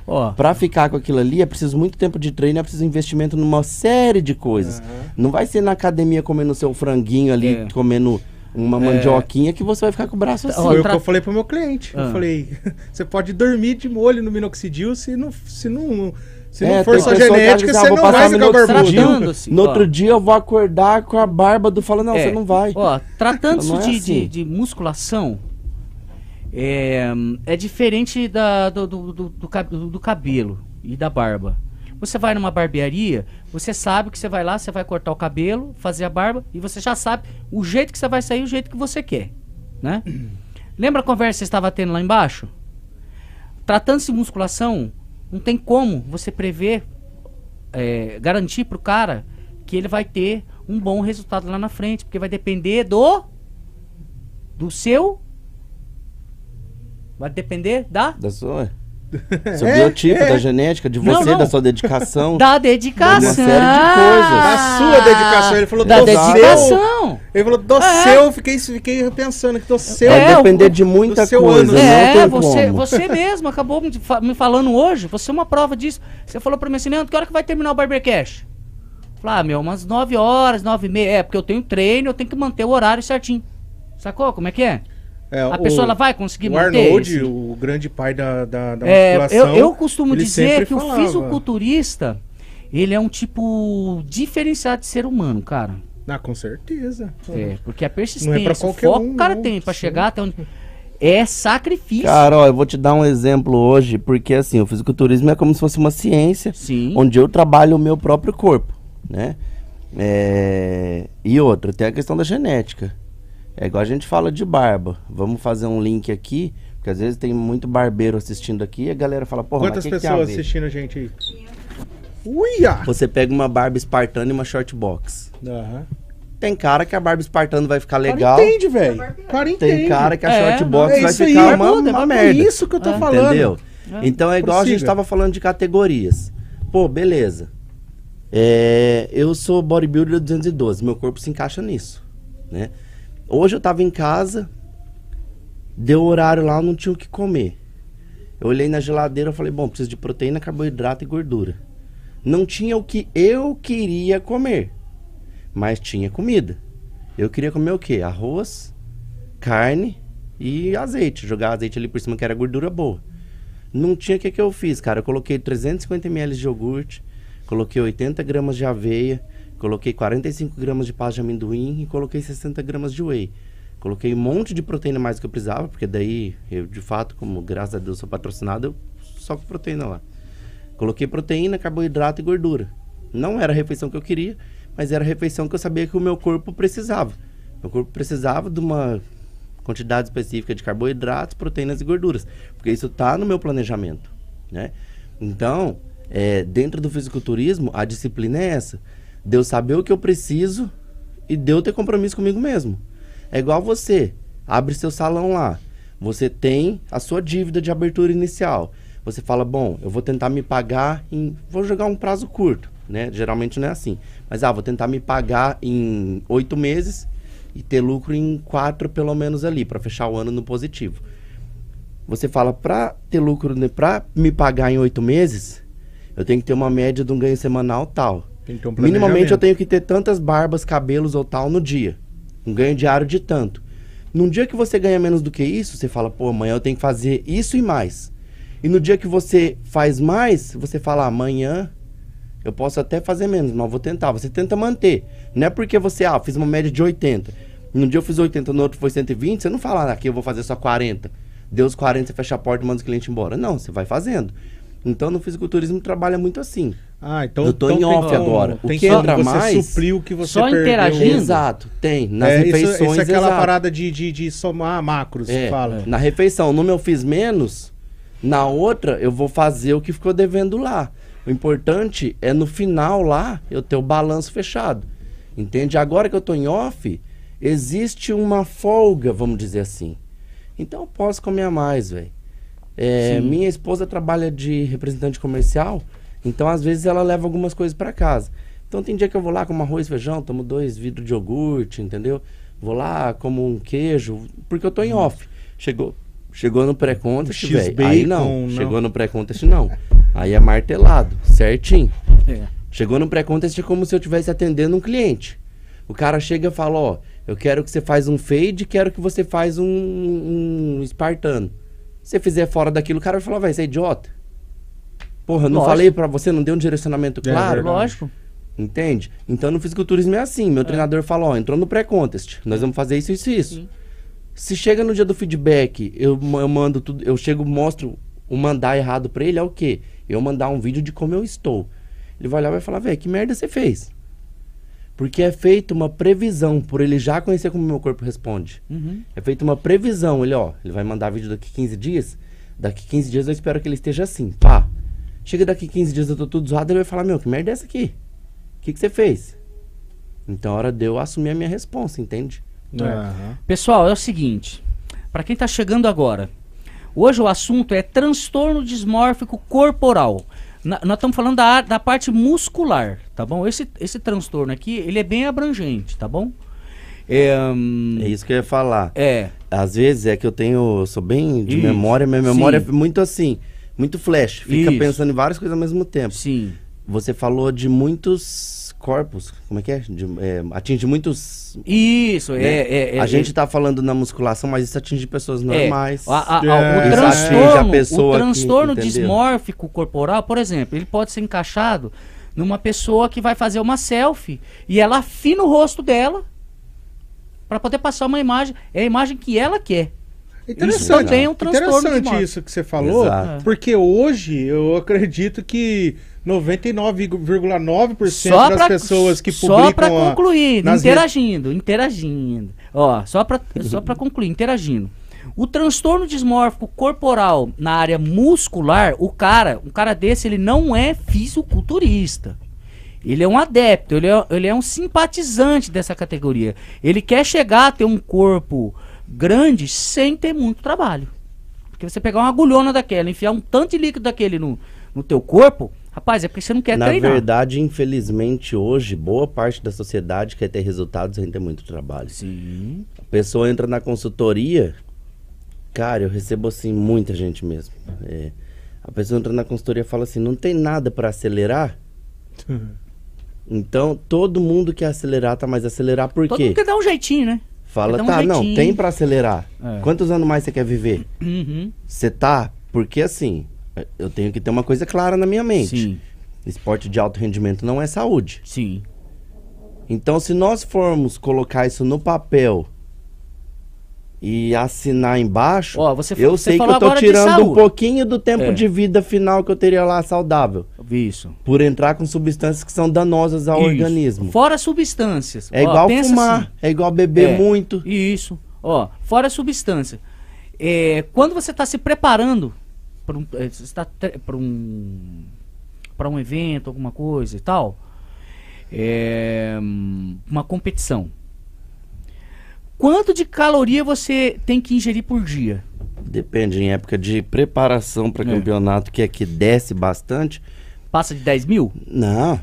Oh. Para ficar com aquilo ali é preciso muito tempo de treino, é preciso investimento numa série de coisas. Uhum. Não vai ser na academia comendo seu franguinho ali, é. comendo... Uma mandioquinha é... que você vai ficar com o braço assim. Foi o que eu falei pro meu cliente. Ah. Eu falei, você pode dormir de molho no minoxidil se não, se não, se é, não for sua genética, você não vai ficar barbudo. No outro dia eu vou acordar com a barba do falando, não, é. você não vai. Ó, tratando-se é de, assim. de, de musculação, é, é diferente da, do, do, do, do, do cabelo e da barba. Você vai numa barbearia, você sabe que você vai lá, você vai cortar o cabelo, fazer a barba, e você já sabe o jeito que você vai sair, o jeito que você quer, né? Lembra a conversa que você estava tendo lá embaixo? Tratando-se de musculação, não tem como você prever, é, garantir pro cara que ele vai ter um bom resultado lá na frente, porque vai depender do... do seu... vai depender da... da sua... Seu é, biotipo, é. da genética, de você, não, não. da sua dedicação. Da dedicação. De uma série de coisas. Da sua dedicação. Ele falou, da do dedicação. Seu. Ele falou, do é. seu. Eu fiquei, fiquei pensando que do seu. É, vai depender o, de muita coisa. Não é, tem você, como. Você mesmo acabou me falando hoje. Você é uma prova disso. Você falou pra mim assim, Leandro, que hora que vai terminar o Barbercash? Eu falei, ah, meu, umas nove horas, nove e meia. É, porque eu tenho treino, eu tenho que manter o horário certinho. Sacou? Como é que é? É, a o, pessoa ela vai conseguir o manter Arnold, isso? O grande pai da, da, da é, musculação. Eu, eu costumo dizer que falava. O fisiculturista, ele é um tipo diferenciado de ser humano, cara. Ah, com certeza. É, porque a persistência, é o foco um, o cara não, tem pra sim. chegar até onde... É sacrifício. Cara, ó, eu vou te dar um exemplo hoje, porque assim, o fisiculturismo é como se fosse uma ciência, sim. onde eu trabalho o meu próprio corpo, né? É... E outra, tem a questão da genética. É igual a gente fala de barba. Vamos fazer um link aqui, porque às vezes tem muito barbeiro assistindo aqui e a galera fala, porra, quantas mas que pessoas que assistindo a gente aí? Uia! Você pega uma barba espartana e uma short box. Uhum. Tem cara que a barba espartana vai ficar legal. Cara entende, velho. Cara entende. Tem cara que a é, short box é vai ficar aí, uma, uma merda. É isso que eu tô ah. falando. Entendeu? Ah. Então é igual Prossiga. a gente tava falando de categorias. Pô, beleza. É, eu sou bodybuilder duzentos e doze, meu corpo se encaixa nisso, né? Hoje eu tava em casa, deu horário lá, eu não tinha o que comer. Eu olhei na geladeira e falei, bom, preciso de proteína, carboidrato e gordura. Não tinha o que eu queria comer, mas tinha comida. Eu queria comer o quê? Arroz, carne e azeite. Jogar azeite ali por cima que era gordura boa. Não tinha o que, que eu fiz, cara. Eu coloquei trezentos e cinquenta mililitros de iogurte, coloquei oitenta gramas de aveia, coloquei quarenta e cinco gramas de pasta de amendoim e coloquei sessenta gramas de whey. Coloquei um monte de proteína mais do que eu precisava, porque daí eu, de fato, como graças a Deus sou patrocinado, eu só com proteína lá. Coloquei proteína, carboidrato e gordura. Não era a refeição que eu queria, mas era a refeição que eu sabia que o meu corpo precisava. Meu corpo precisava de uma quantidade específica de carboidratos, proteínas e gorduras, porque isso está no meu planejamento, né? Então, é, dentro do fisiculturismo, a disciplina é essa. De eu saber o que eu preciso e de eu ter compromisso comigo mesmo. É igual você, abre seu salão lá, você tem a sua dívida de abertura inicial. Você fala, bom, eu vou tentar me pagar em... Vou jogar um prazo curto, né? Geralmente não é assim. Mas, ah, vou tentar me pagar em oito meses e ter lucro em quatro pelo menos ali, para fechar o ano no positivo. Você fala, para ter lucro, né? Para me pagar em oito meses, eu tenho que ter uma média de um ganho semanal tal. Então, minimamente eu tenho que ter tantas barbas, cabelos ou tal no dia. Um ganho diário de tanto. Num dia que você ganha menos do que isso, você fala, pô, amanhã eu tenho que fazer isso e mais. E no dia que você faz mais, você fala, amanhã eu posso até fazer menos, mas vou tentar. Você tenta manter. Não é porque você, ah, fiz uma média de oitenta. Num dia eu fiz oitenta, no outro foi cento e vinte. Você não fala, aqui eu vou fazer só quarenta. Deu os quarenta, você fecha a porta e manda os clientes embora. Não, você vai fazendo. Então no fisiculturismo trabalha muito assim. Ah, então eu tô então em off como, agora. O tem que entra você mais... Você supriu o que você só perdeu. Interagindo? Exato, tem. Nas é, refeições, isso, isso é aquela exato. Parada de, de, de somar macros, é, fala. Na refeição, numa eu fiz menos, na outra eu vou fazer o que ficou devendo lá. O importante é no final lá, eu ter o balanço fechado. Entende? Agora que eu tô em off, existe uma folga, vamos dizer assim. Então eu posso comer mais, velho. É, minha esposa trabalha de representante comercial, então às vezes ela leva algumas coisas para casa. Então tem dia que eu vou lá como arroz, feijão, tomo dois vidros de iogurte, entendeu? Vou lá como um queijo, porque eu tô em off. Chegou, chegou no pré-contest, velho. Aí não, não, chegou no pré-contest não. Aí é martelado, certinho. É. Chegou no pré-contest é como se eu estivesse atendendo um cliente. O cara chega e fala, ó, eu quero que você faz um fade, quero que você faz um, um espartano. Se você fizer fora daquilo, o cara vai falar, vai, você é idiota. Porra, eu não lógico. Falei pra você, não deu um direcionamento claro? É, lógico. Entende? Então no fisiculturismo é assim, meu é. Treinador fala, ó, entrou no pré-contest, nós vamos fazer isso, isso, isso. Sim. Se chega no dia do feedback, eu, eu mando tudo, eu chego, mostro o mandar errado pra ele, é o quê? Eu mandar um vídeo de como eu estou. Ele vai olhar e vai falar, velho, que merda você fez? Porque é feita uma previsão, por ele já conhecer como o meu corpo responde. Uhum. É feita uma previsão, ele ó, ele vai mandar vídeo daqui quinze dias, daqui quinze dias eu espero que ele esteja assim, pá. Chega daqui quinze dias, eu tô tudo zoado, ele vai falar, meu, que merda é essa aqui? O que que você fez? Então a hora de eu assumir a minha responsa, entende? Uhum. Pessoal, é o seguinte, pra quem tá chegando agora, hoje o assunto é transtorno dismórfico corporal. Na, nós estamos falando da, da parte muscular, tá bom? Esse, esse transtorno aqui, ele é bem abrangente, tá bom? É, hum... é isso que eu ia falar. É. Às vezes é que eu tenho, eu sou bem de isso. memória, minha memória Sim. é muito assim, muito flash. Fica isso. pensando em várias coisas ao mesmo tempo. Sim. Você falou de muitos corpos, como é que é? De, é atinge muitos... Isso, né? é, é... A é, gente tá falando na musculação, mas isso atinge pessoas normais. É. A, a, a, o, transtorno, a pessoa o transtorno aqui, dismórfico corporal, por exemplo, ele pode ser encaixado numa pessoa que vai fazer uma selfie e ela afina o rosto dela para poder passar uma imagem, é a imagem que ela quer. Interessante, um interessante isso que você falou, exato. Porque hoje eu acredito que noventa e nove vírgula nove por cento das pessoas que publicam... Só para concluir, a, interagindo, re... interagindo. Ó, só para só para concluir, interagindo. O transtorno dismórfico corporal na área muscular, o cara, um cara desse, ele não é fisiculturista. Ele é um adepto, ele é, ele é um simpatizante dessa categoria. Ele quer chegar a ter um corpo... grande sem ter muito trabalho. Porque você pegar uma agulhona daquela, enfiar um tanto de líquido daquele no, no teu corpo, rapaz, é porque você não quer Na treinar. Na verdade, infelizmente, hoje, boa parte da sociedade quer ter resultados sem ter muito trabalho. Sim. A pessoa entra na consultoria, cara, eu recebo assim muita gente mesmo. É, a pessoa entra na consultoria e fala assim, não tem nada para acelerar? Então, todo mundo quer acelerar, tá? Mas acelerar por todo quê? Todo mundo quer dar um jeitinho, né? Fala, um tá, jeitinho. Não, tem pra acelerar. É. Quantos anos mais você quer viver? Você uhum. tá, porque assim, eu tenho que ter uma coisa clara na minha mente. Sim. Esporte de alto rendimento não é saúde. Sim. Então, se nós formos colocar isso no papel e assinar embaixo, ó, você, eu você sei que eu tô tirando um pouquinho do tempo é. de vida final que eu teria lá saudável. Isso. Por entrar com substâncias que são danosas ao isso. organismo. Fora substâncias. É ó, igual fumar, assim. É igual beber é. muito. Isso. Ó, fora substância. É, quando você está se preparando para um, um, um evento, alguma coisa e tal, é, uma competição. Quanto de caloria você tem que ingerir por dia? Depende, em época de preparação para campeonato, é. que é que desce bastante. Passa de dez mil? Não,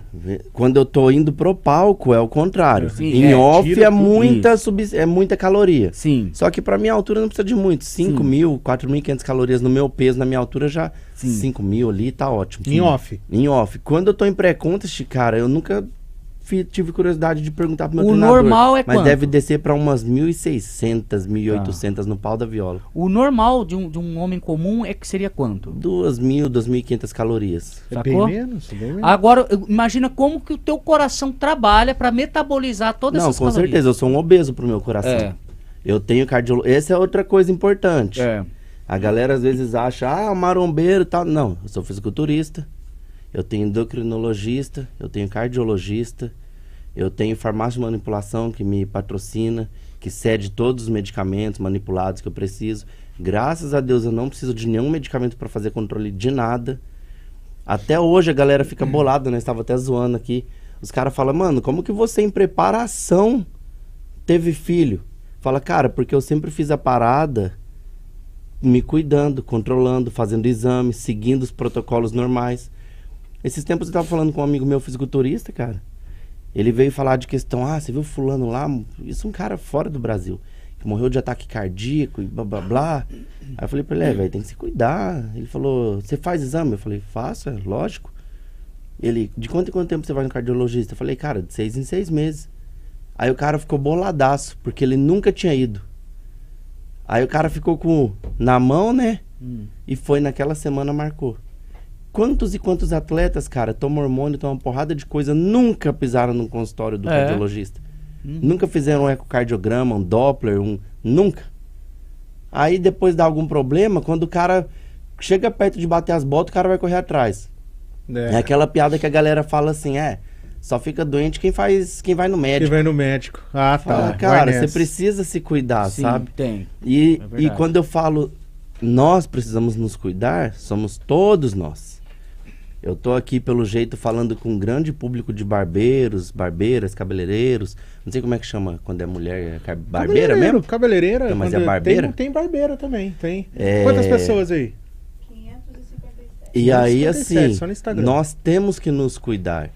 quando eu tô indo pro palco é o contrário. Sim, em é, off é muita, sub, é muita caloria. Sim. Só que pra minha altura não precisa de muito. cinco mil, quatro mil e quinhentas calorias no meu peso, na minha altura já Sim. cinco mil ali tá ótimo. Em Sim. off? Em off. Quando eu tô em pré-contest, cara, eu nunca... tive curiosidade de perguntar pro meu o treinador. O normal é mas quanto? Mas deve descer para umas mil e seiscentas, mil e oitocentas ah. no pau da viola. O normal de um, de um homem comum é que seria quanto? duas mil, duas mil e quinhentas calorias. É bem menos, bem menos. Agora, imagina como que o teu coração trabalha para metabolizar todas Não, essas calorias. Não, com certeza, eu sou um obeso pro meu coração. É. Eu tenho cardiologia. Essa é outra coisa importante. É. A galera às vezes acha, ah, marombeiro e tal. Não, eu sou fisiculturista, eu tenho endocrinologista, eu tenho cardiologista, eu tenho farmácia de manipulação que me patrocina, que cede todos os medicamentos manipulados que eu preciso. Graças a Deus eu não preciso de nenhum medicamento para fazer controle de nada. Até hoje a galera fica bolada, né? Eu estava até zoando aqui. Os caras falam, mano, como que você em preparação teve filho? Fala, cara, porque eu sempre fiz a parada me cuidando, controlando, fazendo exames, seguindo os protocolos normais. Esses tempos eu tava falando com um amigo meu fisiculturista, cara. Ele veio falar de questão, ah, você viu fulano lá? Isso é um cara fora do Brasil, que morreu de ataque cardíaco e blá, blá, blá. Aí eu falei pra ele, é, velho, tem que se cuidar. Ele falou, você faz exame? Eu falei, faço, é lógico. Ele, de quanto em quanto tempo você vai no cardiologista? Eu falei, cara, de seis em seis meses. Aí o cara ficou boladaço, porque ele nunca tinha ido. Aí o cara ficou com na mão, né? Hum. E foi naquela semana, marcou. Quantos e quantos atletas, cara, tomam hormônio, tomam uma porrada de coisa, nunca pisaram num consultório do é. cardiologista. Hum. Nunca fizeram um ecocardiograma, um Doppler, um... Nunca. Aí depois dá algum problema, quando o cara chega perto de bater as botas, o cara vai correr atrás. É, é aquela piada que a galera fala assim, é... Só fica doente quem faz, quem vai no médico. Quem vai no médico. Ah, tá. Ah, cara, você precisa se cuidar, sim, sabe? Tem. E, é e quando eu falo, nós precisamos nos cuidar, somos todos nós. Eu tô aqui, pelo jeito, falando com um grande público de barbeiros, barbeiras, cabeleireiros. Não sei como é que chama quando é mulher. É barbeira mesmo? Cabeleireira. Não, mas é barbeira? Tem, tem barbeira também, tem. É... Quantas pessoas aí? quinhentos e cinquenta e sete. E aí, assim, só no Instagram. Nós temos que nos cuidar.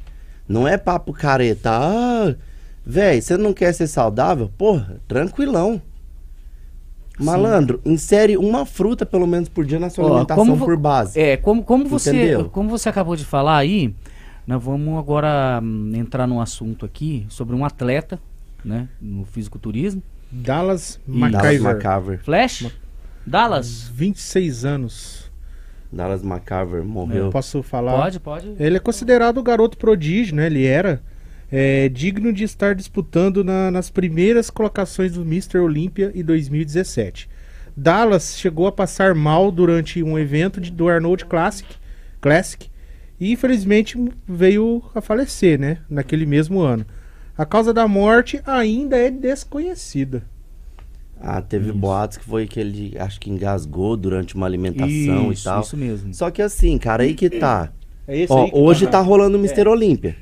Não é papo careta, ah, véi, você não quer ser saudável? Porra, tranquilão. Malandro, sim, insere uma fruta pelo menos por dia na sua oh, alimentação por base. É, como, como, você, como você acabou de falar aí, nós vamos agora hum, entrar num assunto aqui sobre um atleta, né, no fisiculturismo. Dallas McAver. Dallas McAver. Flash? Ma Dallas? vinte e seis anos. Dallas McAver morreu. Eu posso falar? Pode, pode. Ele é considerado o garoto prodígio, né? Ele era é, digno de estar disputando na, nas primeiras colocações do mister Olympia em dois mil e dezessete. Dallas chegou a passar mal durante um evento de, do Arnold Classic, Classic e infelizmente veio a falecer, né? Naquele mesmo ano. A causa da morte ainda é desconhecida. Ah, teve isso. Boatos que foi que ele, acho que engasgou durante uma alimentação isso, e tal. Isso mesmo. Só que assim, cara, aí que tá. É esse Ó, aí que hoje tá, tá rolando o mister É. Olympia.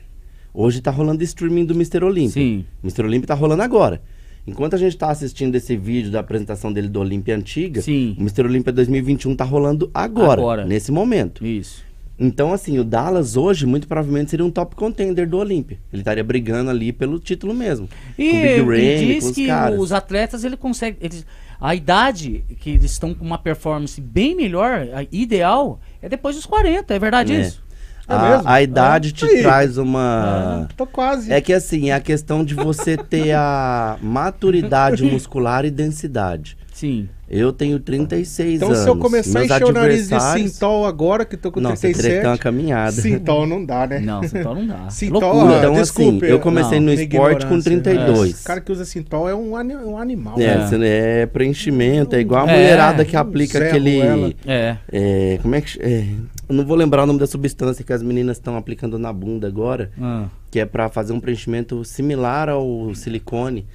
Hoje tá rolando o streaming do mister Olympia. Sim. mister Olympia tá rolando agora. Enquanto a gente tá assistindo esse vídeo da apresentação dele do Olympia antiga, sim, o mister Olympia dois mil e vinte e um tá rolando agora, agora, nesse momento. Isso. Então, assim, o Dallas hoje, muito provavelmente, seria um top contender do Olympia. Ele estaria brigando ali pelo título mesmo. E com o Big Ramy, diz com os que caras. Os atletas, ele consegue... Eles, a idade que eles estão com uma performance bem melhor, a, ideal, é depois dos quarenta. É verdade é. isso? É a, mesmo? a idade ah, te aí. traz uma... Ah, tô quase. É que, assim, é a questão de você ter a maturidade muscular e densidade. Sim. Eu tenho trinta e seis então, anos. Então, se eu começar a encher o nariz de Sintol agora, que tô com não, trinta e sete... Não, você teria que ter uma caminhada. Sintol não dá, né? Não, Sintol não dá. Sintol, então, desculpa, assim, eu comecei não, no esporte com trinta e dois. É. O cara que usa Sintol é um, um animal. É, né? É preenchimento, é igual a é, mulherada que aplica aquele... É. é. Como é que... É, não vou lembrar o nome da substância que as meninas estão aplicando na bunda agora, ah. que é pra fazer um preenchimento similar ao silicone.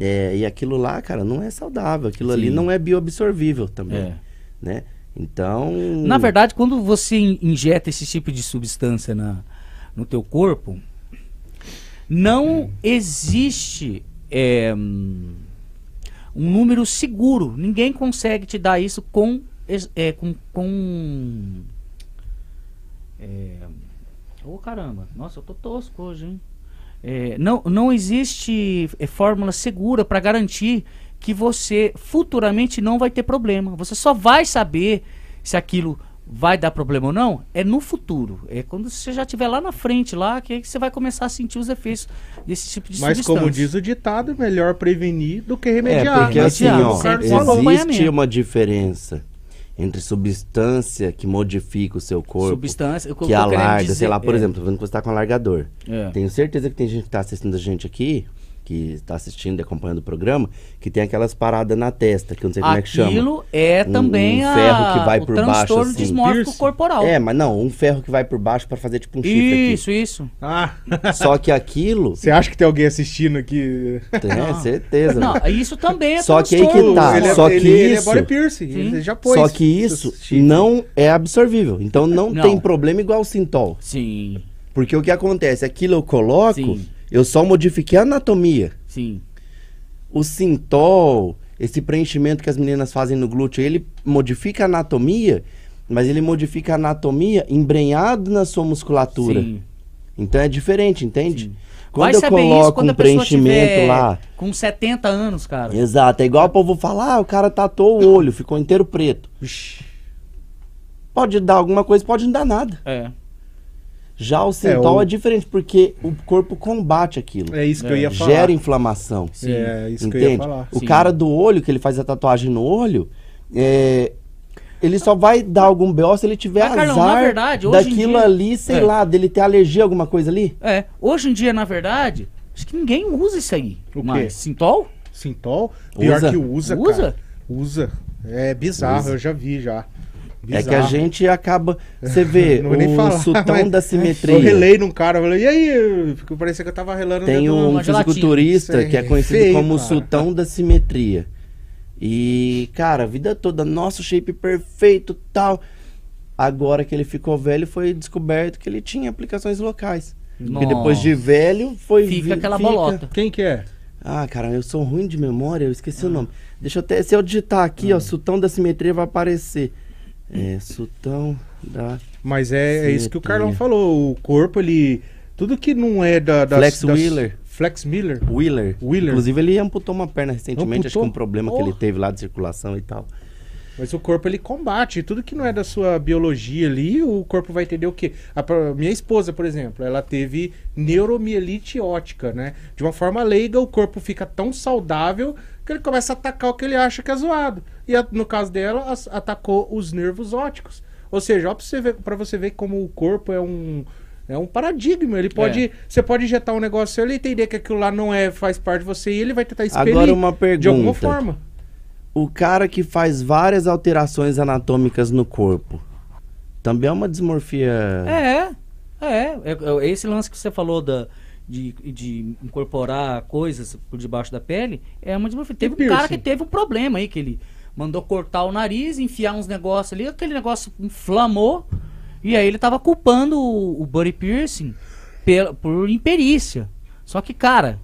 É, e aquilo lá, cara, não é saudável. Aquilo sim, ali não é bioabsorvível também, é. né? Então... Na verdade, quando você injeta esse tipo de substância na, no teu corpo, não existe é, um número seguro. Ninguém consegue te dar isso com... É, com, com é, oh, caramba, nossa, eu tô tosco hoje, hein? É, não, não existe é, fórmula segura para garantir que você futuramente não vai ter problema. Você só vai saber se aquilo vai dar problema ou não é no futuro. É quando você já estiver lá na frente, lá, que, é que você vai começar a sentir os efeitos desse tipo de substância. Mas como diz o ditado, melhor prevenir do que remediar. É, porque assim, ó, existe uma diferença entre substância que modifica o seu corpo, substância, eu, que alarga, dizer, sei lá, por é. exemplo, tô vendo que você tá com alargador. É. Tenho certeza que tem gente que tá assistindo a gente aqui que tá assistindo e acompanhando o programa, que tem aquelas paradas na testa, que eu não sei como Aquilo é que chama. Aquilo é também um, um ferro a... que vai o por baixo, transtorno assim, dismórfico corporal. É, mas não, um ferro que vai por baixo pra fazer tipo um chifre isso, aqui. Isso, isso. Ah. Só que aquilo... Você acha que tem alguém assistindo aqui? Tem, não. certeza. Não, né? Isso também é só transtorno. Que aí que tá. Ele, Só ele, que ele, isso... Ele é body piercing, ele já pôs. Só que isso não é absorvível. Então não, não. tem problema igual o Sintol. Sim. Porque o que acontece, aquilo eu coloco... Sim. Eu só modifiquei a anatomia. Sim. O Sintol, esse preenchimento que as meninas fazem no glúteo, ele modifica a anatomia, mas ele modifica a anatomia embrenhado na sua musculatura. Sim. Então é diferente, entende? Sim. Quando Vai eu coloco isso, quando um a preenchimento lá... Com setenta anos, cara. Exato. É igual o povo falar, ah, o cara tatuou o olho, ficou inteiro preto. Pode dar alguma coisa, pode não dar nada. É. Já o Sintol é, o... é diferente, porque o corpo combate aquilo. É isso que é. eu ia falar. Gera inflamação. Sim. É isso Entende? que eu ia falar. O Sim. cara do olho, que ele faz a tatuagem no olho, é... ele só vai dar algum B O se ele tiver ah, azar Carlão, na verdade, hoje daquilo em dia... ali, sei é. lá, dele ter alergia a alguma coisa ali. É, hoje em dia, na verdade, acho que ninguém usa isso aí. O quê? Sintol? Sintol? Pior usa. que usa, Usa? Cara. Usa. É bizarro, usa. eu já vi já. Bizarro. É que a gente acaba... Você vê não vou nem o falar, sutão mas... da simetria. Eu relei num cara, falei, e aí? Ficou parecendo que eu tava relando... Tem um fisiculturista é que é conhecido feio, como o sutão da simetria. E, cara, a vida toda, nosso shape perfeito, tal. Agora que ele ficou velho, foi descoberto que ele tinha aplicações locais. Nossa. E depois de velho, foi... Fica vi... aquela fica... bolota. Quem que é? Ah, cara, eu sou ruim de memória, eu esqueci ah. o nome. Deixa eu até... Se eu digitar aqui, ah. ó, sutão da simetria vai aparecer... É, sutão da... Mas é, é isso que o Carlão falou, o corpo, ele... Tudo que não é da... da Flex das, Wheeler. Flex Wheeler. Wheeler. Wheeler. Inclusive, ele amputou uma perna recentemente, amputou? acho que um problema oh. que ele teve lá de circulação e tal. Mas o corpo, ele combate. Tudo que não é da sua biologia ali, o corpo vai entender o quê? A minha esposa, por exemplo, ela teve neuromielite ótica, né? De uma forma leiga, o corpo fica tão saudável... que ele começa a atacar o que ele acha que é zoado. E a, no caso dela, as, atacou os nervos ópticos. Ou seja, ó, pra você ver, pra você ver como o corpo é um, é um paradigma. Ele pode, é. Você pode injetar um negócio ali e entender que aquilo lá não é, faz parte de você e ele vai tentar expelir Agora uma pergunta. de alguma forma. O cara que faz várias alterações anatômicas no corpo, também é uma dismorfia... É, é. é, é esse lance que você falou da... De, de incorporar coisas por debaixo da pele, é uma desmorfia. Teve um cara que teve um problema aí, que ele mandou cortar o nariz, enfiar uns negócios ali, aquele negócio inflamou, e aí ele tava culpando o, o body piercing pela, por imperícia. Só que, cara,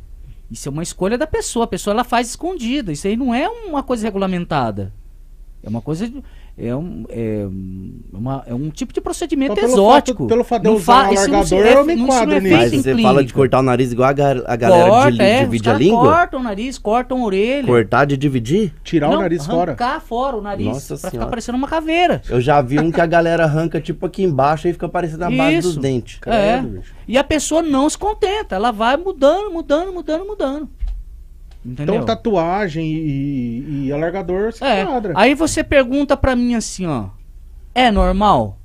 isso é uma escolha da pessoa, a pessoa ela faz escondida, isso aí não é uma coisa regulamentada. É uma coisa... É um, é, uma, é um tipo de procedimento pelo exótico. Fato, pelo fato de eu usar um alargador, eu me enquadro nisso. Mas você fala de cortar o nariz igual a, gar, a galera Corta, de, é, divide a língua? Cortam o nariz, cortam a orelha. Cortar de dividir? Tirar Não, o nariz fora. Arrancar fora o nariz, Nossa pra senhora. ficar parecendo uma caveira. Eu já vi um que a galera arranca tipo aqui embaixo e fica parecendo a base dos dentes. Credo, é. E a pessoa não se contenta, ela vai mudando, mudando, mudando, mudando. Entendeu? Então tatuagem e, e alargador se é. quadra. Aí você pergunta pra mim assim, ó, é normal?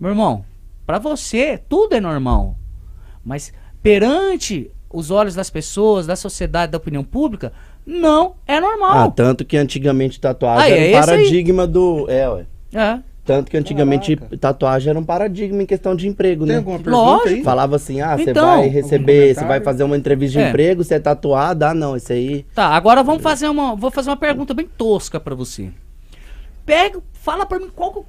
Meu irmão, pra você tudo é normal, mas perante os olhos das pessoas, da sociedade, da opinião pública, não é normal. Ah, tanto que antigamente tatuagem ah, era é um paradigma aí. do... É, ué. É. Tanto que antigamente Caraca. tatuagem era um paradigma em questão de emprego, Tem né? Alguma pergunta Lógico. Aí? Falava assim, ah, você então, vai receber, você vai fazer uma entrevista de é. emprego, você é tatuado, ah não, isso aí... Tá, agora vamos fazer uma, vou fazer uma pergunta bem tosca pra você. Pega, fala pra mim qual o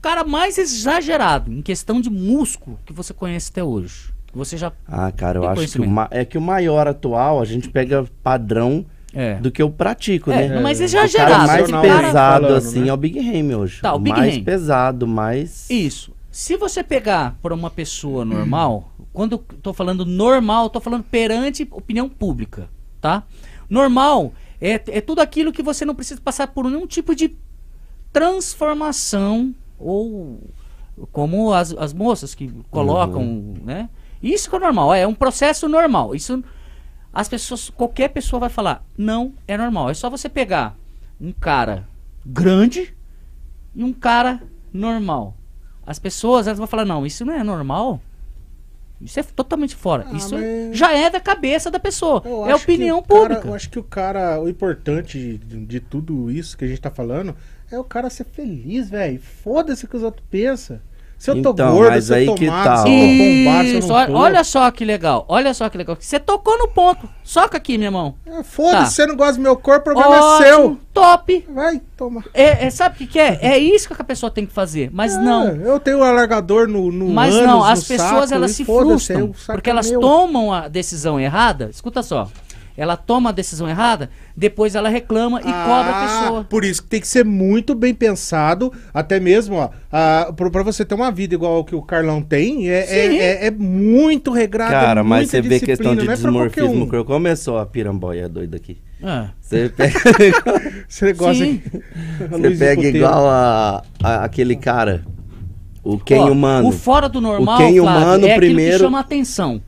cara mais exagerado em questão de músculo que você conhece até hoje. Você já... Ah, cara, eu acho que o ma... é que o maior atual, a gente pega padrão... É. Do que eu pratico, é, né? Mas exagerado. O cara mais pesado falando, assim né? é o Big Ramy hoje. Tá, o Big mais Ramy. pesado, mais... Isso. Se você pegar por uma pessoa normal, hum. quando eu tô falando normal, tô falando perante opinião pública, tá? Normal é, é tudo aquilo que você não precisa passar por nenhum tipo de transformação ou como as, as moças que colocam, uhum. né? Isso que é normal, é um processo normal. Isso... As pessoas, qualquer pessoa vai falar, não é normal. É só você pegar um cara grande e um cara normal. As pessoas elas vão falar, não, isso não é normal. Isso é totalmente fora. Ah, isso mas... já é da cabeça da pessoa. Eu é opinião o pública. Cara, eu acho que o cara, o importante de, de tudo isso que a gente tá falando é o cara ser feliz, velho. Foda-se o que os outros pensam. Se eu tô então, gordo, mas se aí eu tô magro, se eu tô bombado, se eu não tô... Olha só que legal, olha só que legal. Você tocou no ponto. Soca aqui, meu irmão. É, foda-se, tá. Você não gosta do meu corpo, o problema ótimo, é seu. Top. Vai, toma. É, é, sabe o que, que é? É isso que a pessoa tem que fazer, mas é, não. Eu tenho um alargador no, no Mas ânus, não, as pessoas saco, elas se frustram, porque elas meu. tomam a decisão errada. Escuta só. Ela toma a decisão errada, depois ela reclama e ah, cobra a pessoa. Por isso que tem que ser muito bem pensado, até mesmo, ó, a, pra você ter uma vida igual ao que o Carlão tem, é, é, é, é muito regrado. Cara, é muita mas você vê questão de desmorfismo. Um. Começou a piramboia doida aqui. Ah. Você pega. Você gosta de... Você pega igual a, a, aquele cara, o quem ó, humano. O fora do normal, o quem humano, claro, é primeiro... aquilo que chama atenção.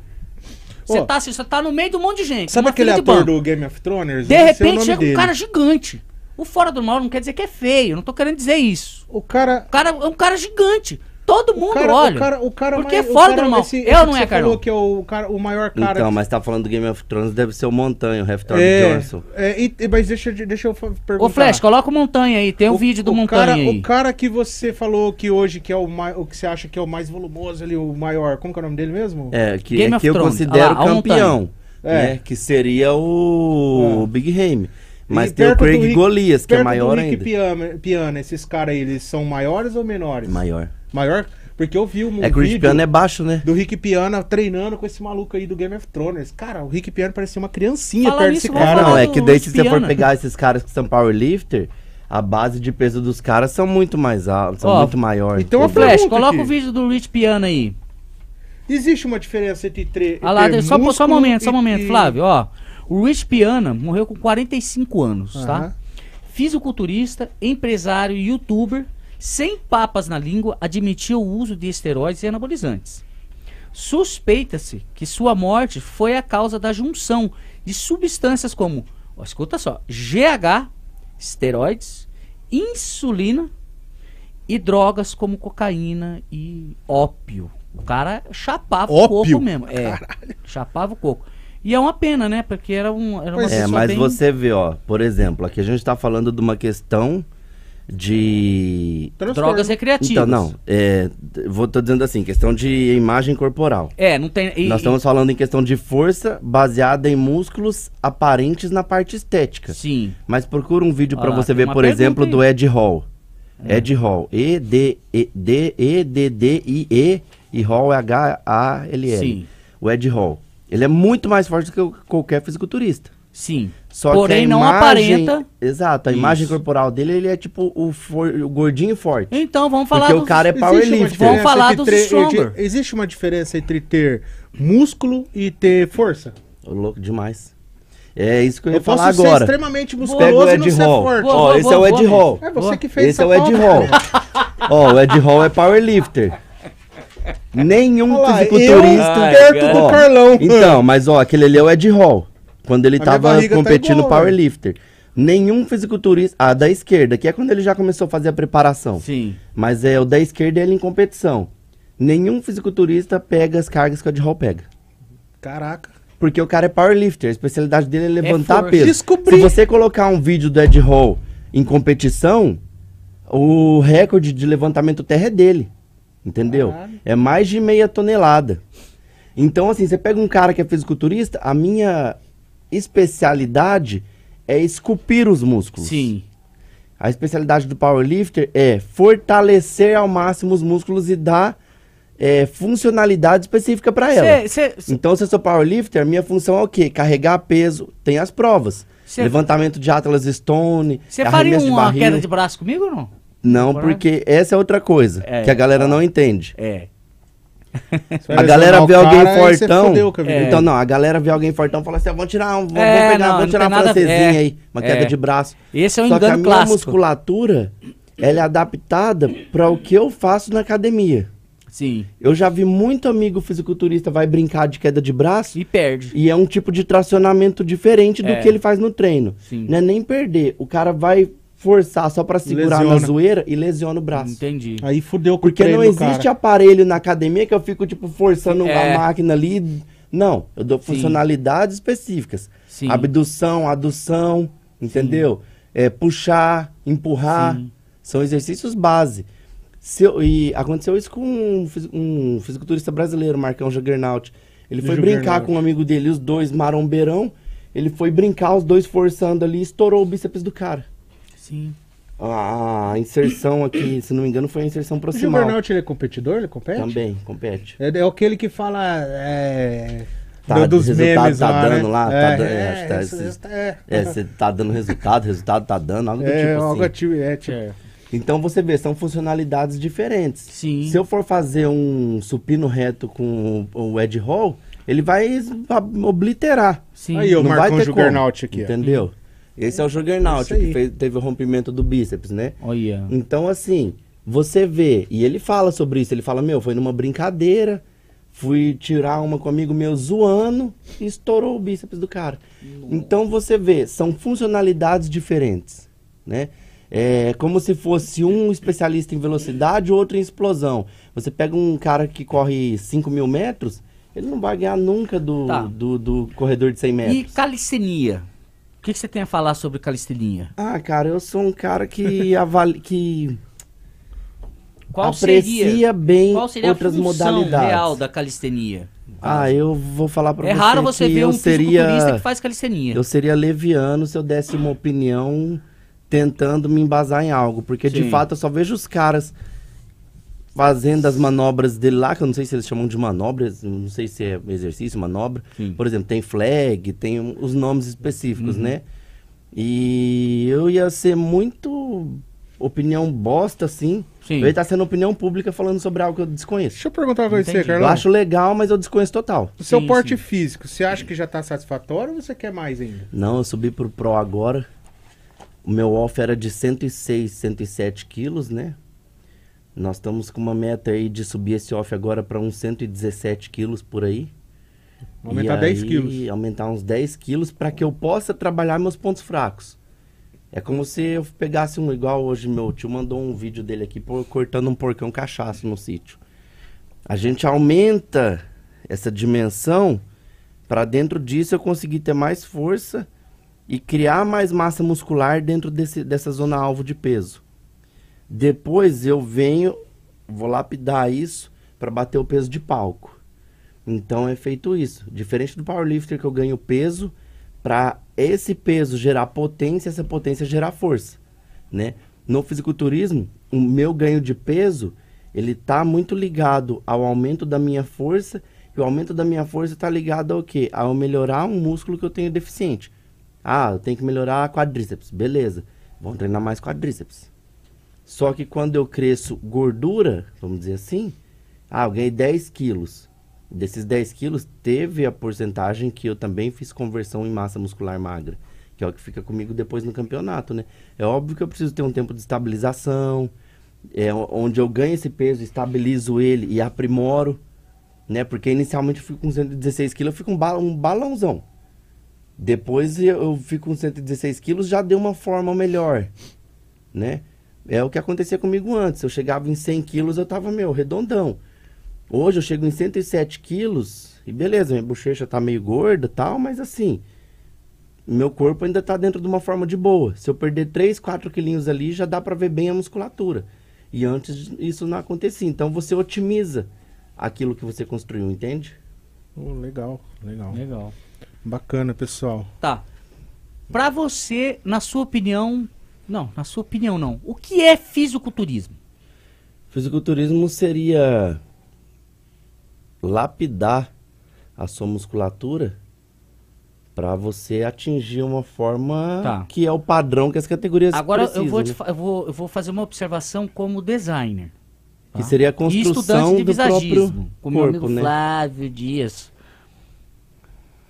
Você oh. tá, tá no meio de um monte de gente. Sabe aquele ator do Game of Thrones? De repente chega dele. um cara gigante. O fora do normal não quer dizer que é feio. Não tô querendo dizer isso. O cara... O cara é um cara gigante. Todo mundo cara, olha. O cara, o cara porque é fora do normal. Esse, eu esse não é, Carlão. Você falou que é o, cara, o maior cara... Então, de... mas tá falando do Game of Thrones, deve ser o Montanha, o Heftor é, Johnson. É, e, mas deixa, deixa eu perguntar. Ô, Flash, coloca o Montanha aí. Tem um o, vídeo do o Montanha cara, aí. O cara que você falou que hoje, que é o, mai, o que você acha que é o mais volumoso ali, o maior... Como que é o nome dele mesmo? É, que, Game é of que Thrones. eu considero ah, lá, campeão. É. Né, que seria o, ah. o Big Ramy. Mas e tem o Craig Golias, que é maior ainda. Piana, Piana, esses caras aí, eles são maiores ou menores? Maior. Maior? Porque eu vi um é, vídeo... É, o Rich Piana é baixo, né? Do Rick Piana treinando com esse maluco aí do Game of Thrones. Cara, o Rick Piana parecia uma criancinha Fala perto nisso, desse cara. Não, é que daí se você for pegar esses caras que são powerlifter, a base de peso dos caras são muito mais altos, são oh, muito maiores. Então, a Flash, coloca aqui. o vídeo do Rich Piana aí. Existe uma diferença entre... Tre... Ah lá, entre só, só um momento, só um momento, e... Flávio, ó. O Rich Piana morreu com quarenta e cinco anos, uhum. tá? Fisiculturista, empresário, youtuber, sem papas na língua, admitiu o uso de esteroides e anabolizantes. Suspeita-se que sua morte foi a causa da junção de substâncias como, ó, escuta só, G H, esteroides, insulina e drogas como cocaína e ópio. O cara chapava ópio? o coco mesmo. Caralho. É, chapava o coco. E é uma pena, né? Porque era, um, era uma é, pessoa mas bem... você vê, ó, por exemplo, aqui a gente tá falando de uma questão de... Transforma. Drogas recreativas. Então, não, é, vou, tô dizendo assim, questão de imagem corporal. É, não tem... E, Nós estamos e... falando em questão de força baseada em músculos aparentes na parte estética. Sim. Mas procura um vídeo para você ver, por exemplo, aí. do Ed Hall. É. Ed Hall. E D D I E e Hall é H A L L. Sim. O Ed Hall. Ele é muito mais forte do que qualquer fisiculturista. Sim. Só Porém, que a não imagem, aparenta. Exato, a Isso. imagem corporal dele, ele é tipo o, for, o gordinho forte. Então, vamos falar Porque dos... o cara é powerlifter. Vamos falar dos tre... stronger. Existe uma diferença entre ter músculo e ter força? Ô, louco demais. É isso que eu ia eu falar agora. Eu posso ser extremamente musculoso e não ser forte. Boa, Ó, boa, esse boa, é o Ed boa, Hall. É você boa. que fez esse essa Esse é o Ed Hall. Ó, o Ed Hall é powerlifter. Nenhum Olá, fisiculturista eu, perto do ó, Carlão. Então, mas ó, aquele ali é o Ed Hall. Quando ele a tava competindo tá igual, powerlifter. Nenhum fisiculturista... Ah, da esquerda, que é quando ele já começou a fazer a preparação. Sim. Mas é o da esquerda ele em competição. Nenhum fisiculturista pega as cargas que o Ed Hall pega. Caraca. Porque o cara é powerlifter. A especialidade dele é levantar é peso. Descobri. Se você colocar um vídeo do Ed Hall em competição, o recorde de levantamento terra é dele. Entendeu? Caralho. É mais de meia tonelada. Então, assim, você pega um cara que é fisiculturista, a minha especialidade é esculpir os músculos. Sim. A especialidade do powerlifter é fortalecer ao máximo os músculos e dar é, funcionalidade específica para ela. Cê, cê, então, se eu sou powerlifter, a minha função é o quê? Carregar peso. Tem as provas. Cê... Levantamento de Atlas Stone, arremesso de barril. Você faria uma queda de braço comigo ou não? Não, porque essa é outra coisa é, que a galera não entende. É. A galera vê alguém fortão. Fudeu, é. Então, não, a galera vê alguém fortão e fala assim: ah, vamos tirar, vamos, é, vamos pegar, não, vamos tirar uma francesinha é, aí, uma é. queda de braço. Esse é um engano clássico. Só que a minha musculatura, ela é adaptada para o que eu faço na academia. Sim. Eu já vi muito amigo fisiculturista vai brincar de queda de braço e perde. E é um tipo de tracionamento diferente do é. que ele faz no treino. Sim. Não é nem perder. O cara vai forçar só pra segurar lesiona. na zoeira e lesiona o braço. Entendi. Aí fudeu com Porque o treino, não existe cara. aparelho na academia que eu fico, tipo, forçando é. a máquina ali. Não, eu dou Sim. funcionalidades específicas. Sim. Abdução, adução, entendeu? É, puxar, empurrar. Sim. São exercícios base. Se eu, e aconteceu isso com um, um fisiculturista brasileiro, Marcão Juggernaut. Ele foi Juggernaut. brincar com um amigo dele, os dois marombeirão. Ele foi brincar, os dois forçando ali, estourou o bíceps do cara. Sim. A inserção aqui, se não me engano, foi a inserção proximal. O Juggernaut, ele é competidor? Ele compete? Também, compete. É, é aquele que fala... É... Tá, do, dos memes tá lá, dando né? lá, é, tá, é, é, tá, esse, é. é, você tá dando resultado, resultado tá dando, algo do é, tipo algo assim. Ativo, é, tipo. Então você vê, são funcionalidades diferentes. Sim. Se eu for fazer um supino reto com o Ed Hall, ele vai obliterar. Sim. Aí, o Marcão Juggernaut aqui. Entendeu? Ó. Esse é o Juggernaut, que fez, teve o rompimento do bíceps, né? Oh, yeah. Então, assim, você vê, e ele fala sobre isso, ele fala, meu, foi numa brincadeira, fui tirar uma com um amigo meu zoando, e estourou o bíceps do cara. Nossa. Então, você vê, são funcionalidades diferentes, né? É como se fosse um especialista em velocidade, outro em explosão. Você pega um cara que corre cinco mil metros, ele não vai ganhar nunca do, tá. do, do corredor de cem metros. E calistenia? O que, que você tem a falar sobre calistenia? Ah, cara, eu sou um cara que avalia, que qual aprecia seria, bem qual seria outras modalidades. Qual seria a função real da calistenia? Ah, eu vou falar pra é você. É raro você ver um fisiculturista que faz calistenia. Eu seria leviano se eu desse uma opinião tentando me embasar em algo. Porque, Sim. de fato, eu só vejo os caras fazendo as manobras dele lá, que eu não sei se eles chamam de manobras, não sei se é exercício, manobra. Sim. Por exemplo, tem flag, tem os nomes específicos, uhum. né? E eu ia ser muito opinião bosta, assim. Sim. Eu ia estar sendo opinião pública falando sobre algo que eu desconheço. Deixa eu perguntar pra Entendi. você, Carlão. Eu acho legal, mas eu desconheço total. O seu sim, porte sim. físico, você acha que já tá satisfatório ou você quer mais ainda? Não, eu subi pro Pro agora. O meu off era de cento e seis, cento e sete quilos, né? Nós estamos com uma meta aí de subir esse off agora para uns cento e dezessete quilos por aí. Aumentar aí, dez quilos. Aumentar uns dez quilos para que eu possa trabalhar meus pontos fracos. É como se eu pegasse um igual hoje, meu tio mandou um vídeo dele aqui por, cortando um porcão cachaço no sítio. A gente aumenta essa dimensão para dentro disso eu conseguir ter mais força e criar mais massa muscular dentro desse, dessa zona alvo de peso. Depois eu venho, vou lapidar isso para bater o peso de palco. Então é feito isso. Diferente do powerlifter que eu ganho peso, para esse peso gerar potência, essa potência gerar força, né? No fisiculturismo, o meu ganho de peso, ele tá muito ligado ao aumento da minha força, e o aumento da minha força tá ligado ao quê? Ao melhorar um músculo que eu tenho deficiente. Ah, eu tenho que melhorar quadríceps, beleza. Vamos treinar mais quadríceps. Só que quando eu cresço gordura, vamos dizer assim, ah, eu ganhei dez quilos. Desses dez quilos, teve a porcentagem que eu também fiz conversão em massa muscular magra, que é o que fica comigo depois no campeonato, né? É óbvio que eu preciso ter um tempo de estabilização, é, onde eu ganho esse peso, estabilizo ele e aprimoro, né? Porque inicialmente eu fico com cento e dezesseis quilos, eu fico um, bal um balãozão. Depois eu fico com cento e dezesseis quilos, já deu uma forma melhor, né? É o que acontecia comigo antes. Eu chegava em cem quilos, eu tava, meu, redondão. Hoje eu chego em cento e sete quilos e beleza, minha bochecha tá meio gorda e tal, mas assim, meu corpo ainda tá dentro de uma forma de boa. Se eu perder três, quatro quilinhos ali, já dá pra ver bem a musculatura. E antes isso não acontecia. Então você otimiza aquilo que você construiu, entende? Oh, legal, legal. Legal. Bacana, pessoal. Tá. Pra você, na sua opinião... Não, na sua opinião não. O que é fisiculturismo? Fisiculturismo seria lapidar a sua musculatura para você atingir uma forma tá. que é o padrão que as categorias Agora precisam. Agora eu, né? eu, vou, eu vou fazer uma observação como designer. Tá? Que seria a construção de do próprio corpo. Com meu amigo né? Flávio Dias.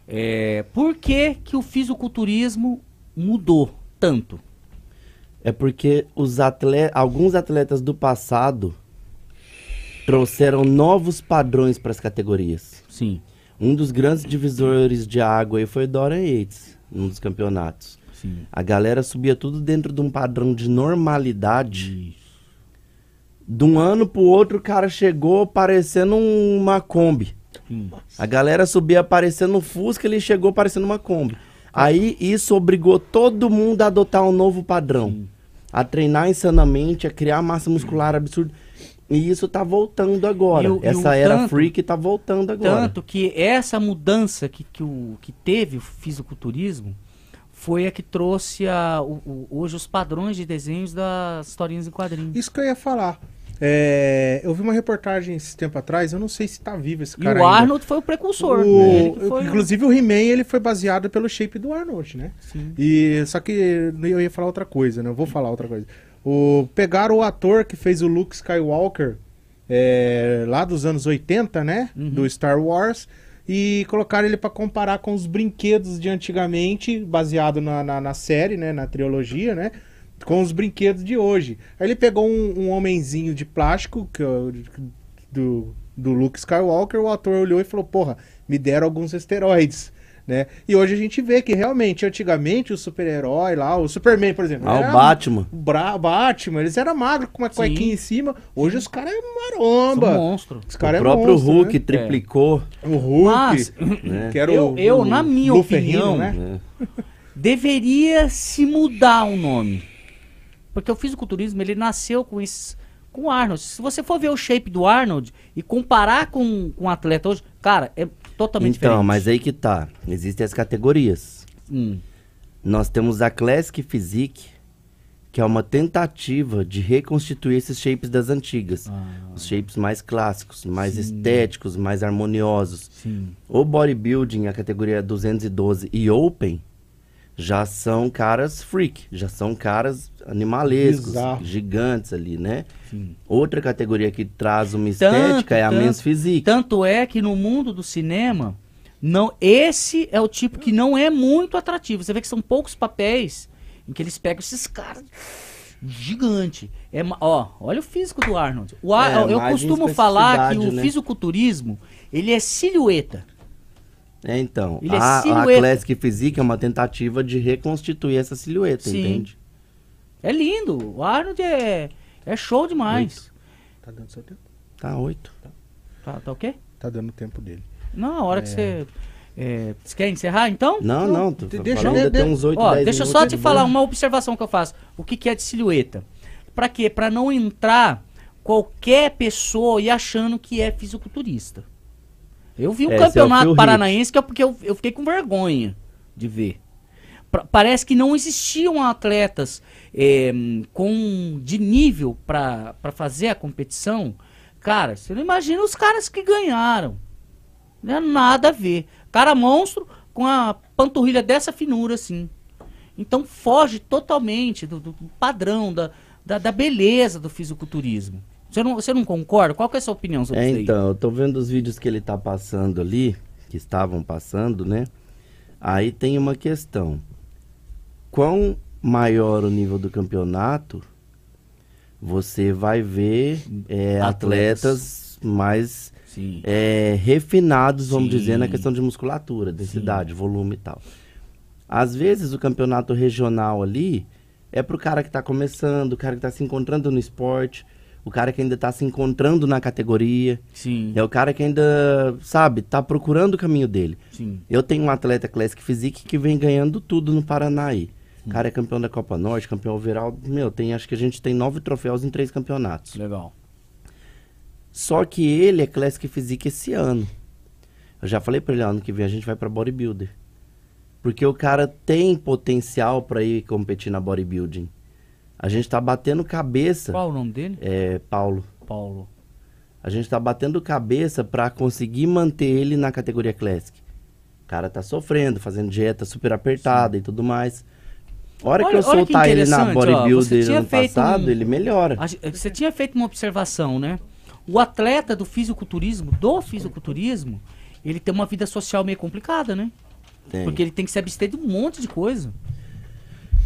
É, por que, que o fisiculturismo mudou tanto? É porque os atleta, alguns atletas do passado trouxeram novos padrões para as categorias. Sim. Um dos grandes divisores de água aí foi o Dorian Yates, num dos campeonatos. Sim. A galera subia tudo dentro de um padrão de normalidade. Isso. De um ano pro outro, o cara chegou parecendo uma Kombi. Nossa. A galera subia parecendo um Fusca, ele chegou parecendo uma Kombi. Aí isso obrigou todo mundo a adotar um novo padrão. Sim. A treinar insanamente, a criar massa muscular absurda. E isso tá voltando agora. Eu, essa eu, era tanto, freak tá voltando agora. Tanto que essa mudança que, que, o, que teve o fisiculturismo foi a que trouxe a, o, o, hoje os padrões de desenhos das historinhas em quadrinhos. Isso que eu ia falar. É, eu vi uma reportagem esse tempo atrás, eu não sei se tá vivo esse cara. E o ainda. Arnold foi o precursor. O, né? Ele que foi... Inclusive o He-Man, ele foi baseado pelo shape do Arnold, né? Sim. E, só que eu ia falar outra coisa, né? Eu vou falar outra coisa. O, pegaram o ator que fez o Luke Skywalker é, lá dos anos oitenta, né? Uhum. Do Star Wars. E colocaram ele para comparar com os brinquedos de antigamente, baseado na, na, na série, né? Na trilogia, né? Com os brinquedos de hoje. Aí ele pegou um, um homenzinho de plástico que, do, do Luke Skywalker, o ator olhou e falou, porra, me deram alguns esteroides, né? E hoje a gente vê que realmente, antigamente, o super-herói lá, o Superman, por exemplo. Ah, o Batman. O Bra Batman, eles eram magros, com uma cuequinha em cima. Hoje os caras é maromba. São monstro. Os cara o é próprio monstro, Hulk né? triplicou. É. O Hulk. Mas, né? que era eu, o, eu o, na minha opinião, né? é. deveria se mudar o nome. Porque o fisiculturismo, ele nasceu com esse, com o Arnold. Se você for ver o shape do Arnold e comparar com, com um atleta hoje, cara, é totalmente então, diferente. Então, mas aí que tá. Existem as categorias. Hum. Nós temos a Classic Physique, que é uma tentativa de reconstituir esses shapes das antigas. Ah. Os shapes mais clássicos, mais Sim. estéticos, mais harmoniosos. Sim. O bodybuilding, a categoria duzentos e doze e open... já são caras freak, já são caras animalescos, Exato. gigantes ali, né? Sim. Outra categoria que traz uma estética tanto, é a tanto, men's physique. Tanto é que no mundo do cinema, não, esse é o tipo que não é muito atrativo. Você vê que são poucos papéis em que eles pegam esses caras gigante. É, ó, olha o físico do Arnold. O Ar, é, eu costumo falar que o né? fisiculturismo, ele é silhueta. É, então, é a, a Classic Physique é uma tentativa de reconstituir essa silhueta, Sim. entende? É lindo, o Arnold é, é show demais. Oito. Tá dando seu tempo? Tá oito. Tá, tá, tá o quê? Tá dando o tempo dele. Não, a hora é... que você... É, você quer encerrar, então? Não, não, tu deixa ainda tem uns oito, ó, dez deixa eu só te de falar bom. uma observação que eu faço. O que, que é de silhueta? Pra quê? Pra não entrar qualquer pessoa e achando que é fisiculturista. Eu vi um Esse campeonato é paranaense que é porque eu, eu fiquei com vergonha de ver. Pra, parece que não existiam atletas é, com, de nível para fazer a competição. Cara, você não imagina os caras que ganharam. Não é nada a ver. Cara monstro com a panturrilha dessa finura, assim. Então foge totalmente do, do padrão, da, da, da beleza do fisiculturismo. Você não, você não concorda? Qual que é a sua opinião sobre é, isso aí? Então, eu tô vendo os vídeos que ele tá passando ali, que estavam passando, né? Aí tem uma questão. Quão maior o nível do campeonato, você vai ver é, atletas. atletas mais é, refinados, vamos Sim. dizer, na questão de musculatura, densidade, Sim. volume e tal. Às vezes o campeonato regional ali é pro cara que tá começando, o cara que tá se encontrando no esporte... O cara que ainda tá se encontrando na categoria. Sim. É o cara que ainda, sabe, tá procurando o caminho dele. Sim. Eu tenho um atleta Classic Physique que vem ganhando tudo no Paraná aí. O cara é campeão da Copa Norte, campeão overall. Meu, tem, acho que a gente tem nove troféus em três campeonatos. Legal. Só que ele é Classic Physique esse ano. Eu já falei pra ele, ano que vem a gente vai pra bodybuilder. Porque o cara tem potencial pra ir competir na bodybuilding. A gente tá batendo cabeça... Qual o nome dele? É, Paulo. Paulo. A gente tá batendo cabeça pra conseguir manter ele na categoria Classic. O cara tá sofrendo, fazendo dieta super apertada Sim. e tudo mais. A hora olha, que eu soltar que ele na bodybuilder ano passado, um... ele melhora. Você tinha feito uma observação, né? O atleta do fisiculturismo, do fisiculturismo, ele tem uma vida social meio complicada, né? Tem. Porque ele tem que se abster de um monte de coisa.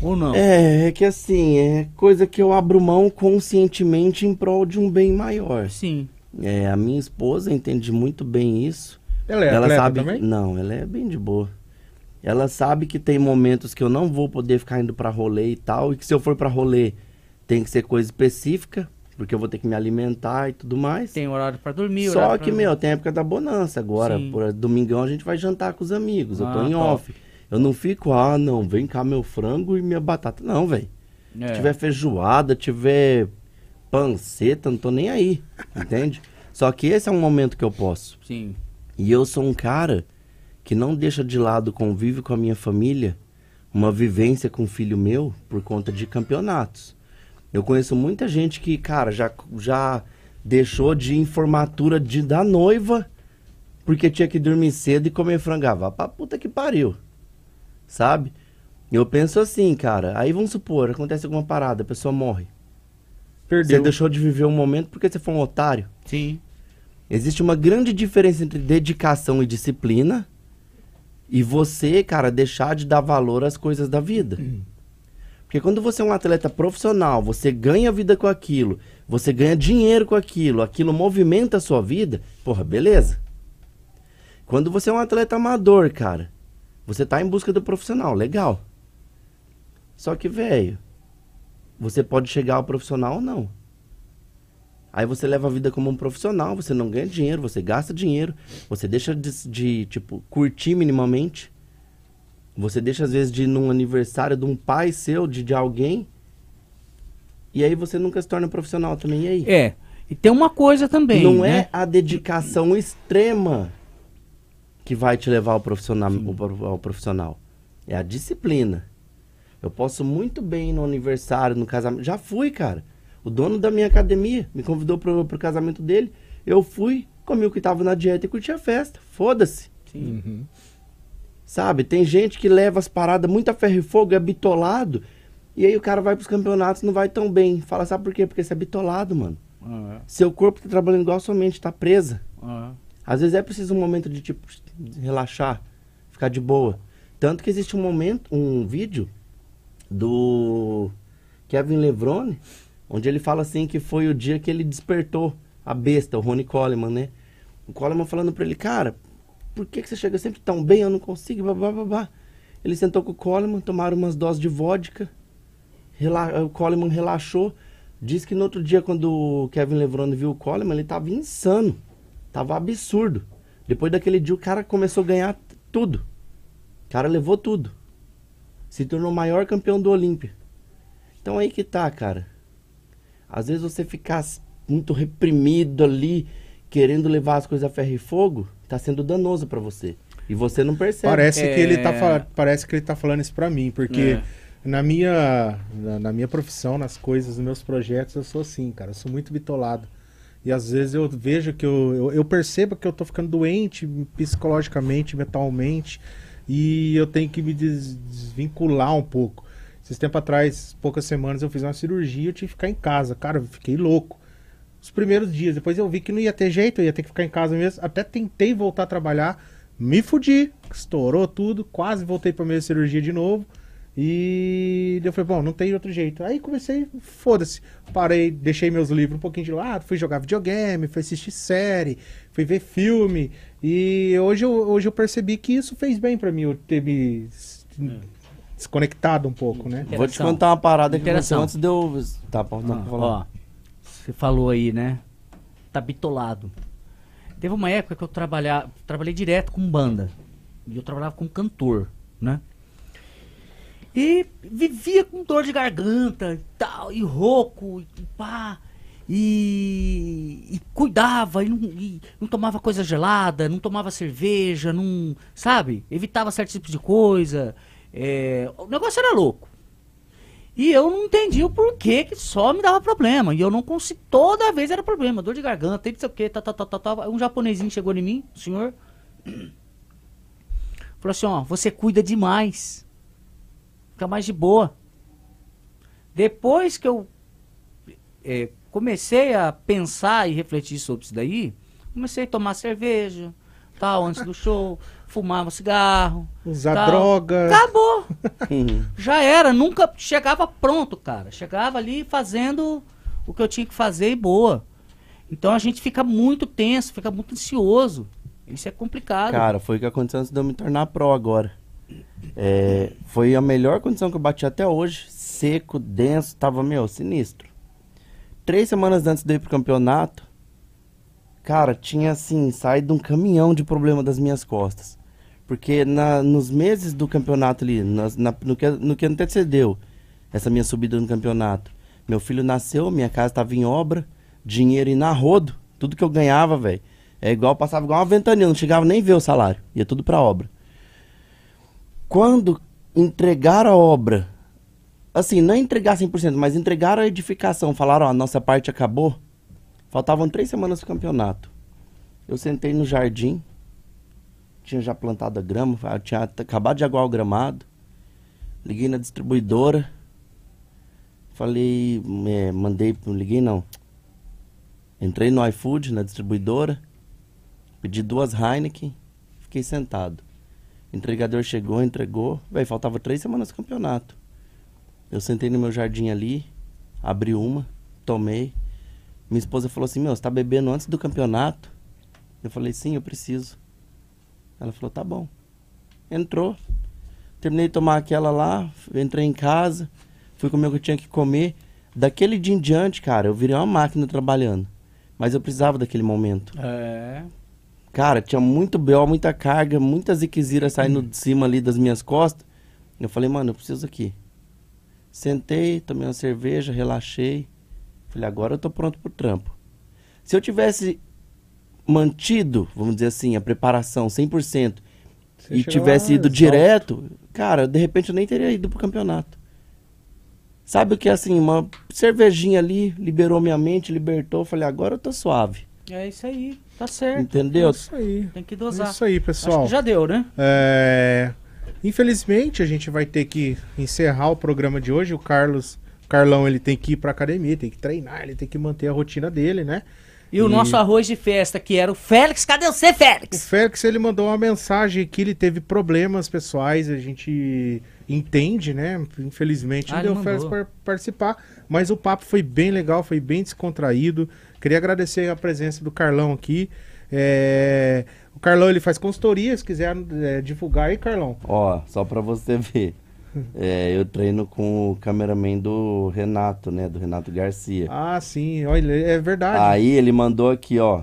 Ou não? É, é que assim, é coisa que eu abro mão conscientemente em prol de um bem maior. Sim. É, a minha esposa entende muito bem isso. Ela é ela atleta sabe... também? Não, ela é bem de boa. Ela sabe que tem momentos que eu não vou poder ficar indo pra rolê e tal, e que se eu for pra rolê tem que ser coisa específica, porque eu vou ter que me alimentar e tudo mais. Tem horário pra dormir. Só que, pra... meu, tem a época da bonança agora. Por, domingão a gente vai jantar com os amigos, ah, eu tô em top. Off. Eu não fico, ah, não, vem cá meu frango e minha batata. Não, velho. É. Se tiver feijoada, tiver panceta, não tô nem aí, entende? Só que esse é um momento que eu posso. Sim. E eu sou um cara que não deixa de lado o convívio com a minha família, uma vivência com o filho meu, por conta de campeonatos. Eu conheço muita gente que, cara, já, já deixou de ir em formatura de, da noiva, porque tinha que dormir cedo e comer frangava. Vá pra puta que pariu, sabe? Eu penso assim, cara, aí vamos supor, acontece alguma parada, a pessoa morre. Perdeu. Você deixou de viver um momento porque você foi um otário. Sim. Existe uma grande diferença entre dedicação e disciplina e você, cara, deixar de dar valor às coisas da vida. Hum. Porque quando você é um atleta profissional, você ganha vida com aquilo, você ganha dinheiro com aquilo, aquilo movimenta a sua vida, porra, beleza. Quando você é um atleta amador, cara, você tá em busca do profissional, legal. Só que, velho, você pode chegar ao profissional ou não. Aí você leva a vida como um profissional, você não ganha dinheiro, você gasta dinheiro, você deixa de, de tipo, curtir minimamente. Você deixa, às vezes, de ir num aniversário de um pai seu, de, de alguém, e aí você nunca se torna profissional também, e aí? É, e tem uma coisa também, Não né? é a dedicação extrema que vai te levar ao profissional, ao, ao profissional, é a disciplina. Eu posso muito bem ir no aniversário, no casamento, já fui, cara. O dono da minha academia me convidou pro, pro casamento dele. Eu fui, comi o que tava na dieta e curti a festa. Foda-se. Sim. Uhum. Sabe? Tem gente que leva as paradas muito a ferro e fogo, é bitolado. E aí o cara vai pros campeonatos e não vai tão bem. Fala, sabe por quê? Porque você é bitolado, mano. Uhum. Seu corpo tá trabalhando igual a sua mente, tá presa. Uhum. Às vezes é preciso um momento de, tipo, relaxar, ficar de boa. Tanto que existe um momento, um vídeo do Kevin Levrone, onde ele fala assim que foi o dia que ele despertou a besta, o Ronnie Coleman, né? O Coleman falando pra ele, cara, por que que você chega sempre tão bem, eu não consigo, blá, blá, blá, blá. Ele sentou com o Coleman, tomaram umas doses de vodka, rela... o Coleman relaxou, disse que no outro dia quando o Kevin Levrone viu o Coleman, ele tava insano, tava absurdo. Depois daquele dia o cara começou a ganhar tudo, o cara levou tudo, se tornou o maior campeão do Olympia. Então aí que tá, cara. Às vezes você ficar muito reprimido ali, querendo levar as coisas a ferro e fogo, tá sendo danoso pra você. E você não percebe. Parece, é... que, ele tá parece que ele tá falando isso pra mim, porque é. na, minha, na, na minha profissão, nas coisas, nos meus projetos, eu sou assim, cara. Eu sou muito bitolado. E às vezes eu vejo que eu, eu, eu percebo que eu tô ficando doente psicologicamente, mentalmente, e eu tenho que me des desvincular um pouco. Esses tempos atrás, poucas semanas, eu fiz uma cirurgia e eu tinha que ficar em casa. Cara, eu fiquei louco. Os primeiros dias, depois eu vi que não ia ter jeito, eu ia ter que ficar em casa mesmo. Até tentei voltar a trabalhar, me fudi, estourou tudo, quase voltei pra minha cirurgia de novo. E eu falei, bom, não tem outro jeito. Aí comecei, foda-se, parei, deixei meus livros um pouquinho de lado, fui jogar videogame, fui assistir série, fui ver filme. E hoje eu, hoje eu percebi que isso fez bem pra mim, eu ter me... É. desconectado um pouco, né? Vou te contar uma parada que aconteceu antes de eu... Tá, pode ah, falar. Você falou aí, né? Tá bitolado. Teve uma época que eu trabalhava, trabalhei direto com banda. E eu trabalhava com cantor, né? E vivia com dor de garganta e tal, e rouco, e pá. E, e cuidava, e não, e não tomava coisa gelada, não tomava cerveja, não... Sabe? Evitava certos tipos de coisa... É, o negócio era louco. E eu não entendi o porquê que só me dava problema. E eu não consegui, toda vez era problema, dor de garganta, não sei o que, tá, tá, tá, tá, tá. Um japonesinho chegou em mim, o senhor falou assim, ó, você cuida demais, fica mais de boa. Depois que eu é, comecei a pensar e refletir sobre isso daí, comecei a tomar cerveja, tal, antes do show, fumava cigarro, usar tal. Droga. Acabou. Já era, nunca chegava pronto, cara. Chegava ali fazendo o que eu tinha que fazer e boa. Então a gente fica muito tenso, fica muito ansioso. Isso é complicado. Cara, foi o que aconteceu antes de eu me tornar pró agora. É, foi a melhor condição que eu bati até hoje. Seco, denso, tava, meu, sinistro. Três semanas antes de eu ir pro campeonato, cara, tinha assim, saído um caminhão de problema das minhas costas. Porque na, nos meses do campeonato ali, na, na, no, que, no que antecedeu essa minha subida no campeonato, meu filho nasceu, minha casa tava em obra, dinheiro indo a rodo, tudo que eu ganhava, velho. É igual, passava igual uma ventania, não chegava nem ver o salário, ia tudo pra obra. Quando entregaram a obra, assim, não entregar cem por cento, mas entregaram a edificação, falaram, ó, a nossa parte acabou, faltavam três semanas pro campeonato. Eu sentei no jardim, tinha já plantado a grama, tinha acabado de aguar o gramado, liguei na distribuidora, falei, é, mandei, não liguei não, entrei no iFood, na distribuidora, pedi duas Heineken, fiquei sentado. Entregador chegou, entregou. Véi, faltava três semanas do campeonato. Eu sentei no meu jardim ali, abri uma, tomei. Minha esposa falou assim, meu, você tá bebendo antes do campeonato? Eu falei, sim, eu preciso. Ela falou, tá bom. Entrou. Terminei de tomar aquela lá, entrei em casa, fui comer o que eu tinha que comer. Daquele dia em diante, cara, eu virei uma máquina trabalhando. Mas eu precisava daquele momento. É... Cara, tinha muito B O, muita carga, muitas iquisiras saindo hum. de cima ali das minhas costas. Eu falei, mano, eu preciso aqui. Sentei, tomei uma cerveja, relaxei. Falei, agora eu tô pronto pro trampo. Se eu tivesse mantido, vamos dizer assim, a preparação cem por cento você e tivesse ido exalto. direto, cara, de repente eu nem teria ido pro campeonato. Sabe o que é assim, uma cervejinha ali, liberou minha mente, libertou. Falei, agora eu tô suave. É isso aí, tá certo. Entendeu? É isso aí. Tem que dosar. É isso aí, pessoal. Acho que já deu, né? É... Infelizmente, a gente vai ter que encerrar o programa de hoje. O Carlos, o Carlão, ele tem que ir pra academia, tem que treinar, ele tem que manter a rotina dele, né? E, e... o nosso arroz de festa, que era o Félix. Cadê você, Félix? O Félix, ele mandou uma mensagem que ele teve problemas pessoais, a gente entende, né? Infelizmente, ah, não deu o Félix pra participar, mas o papo foi bem legal, foi bem descontraído. Queria agradecer a presença do Carlão aqui. É... O Carlão, ele faz consultoria, se quiser é, divulgar aí, Carlão. Ó, só pra você ver. É, eu treino com o cameraman do Renato, né? Do Renato Garcia. Ah, sim. Olha, é verdade. Aí ele mandou aqui, ó.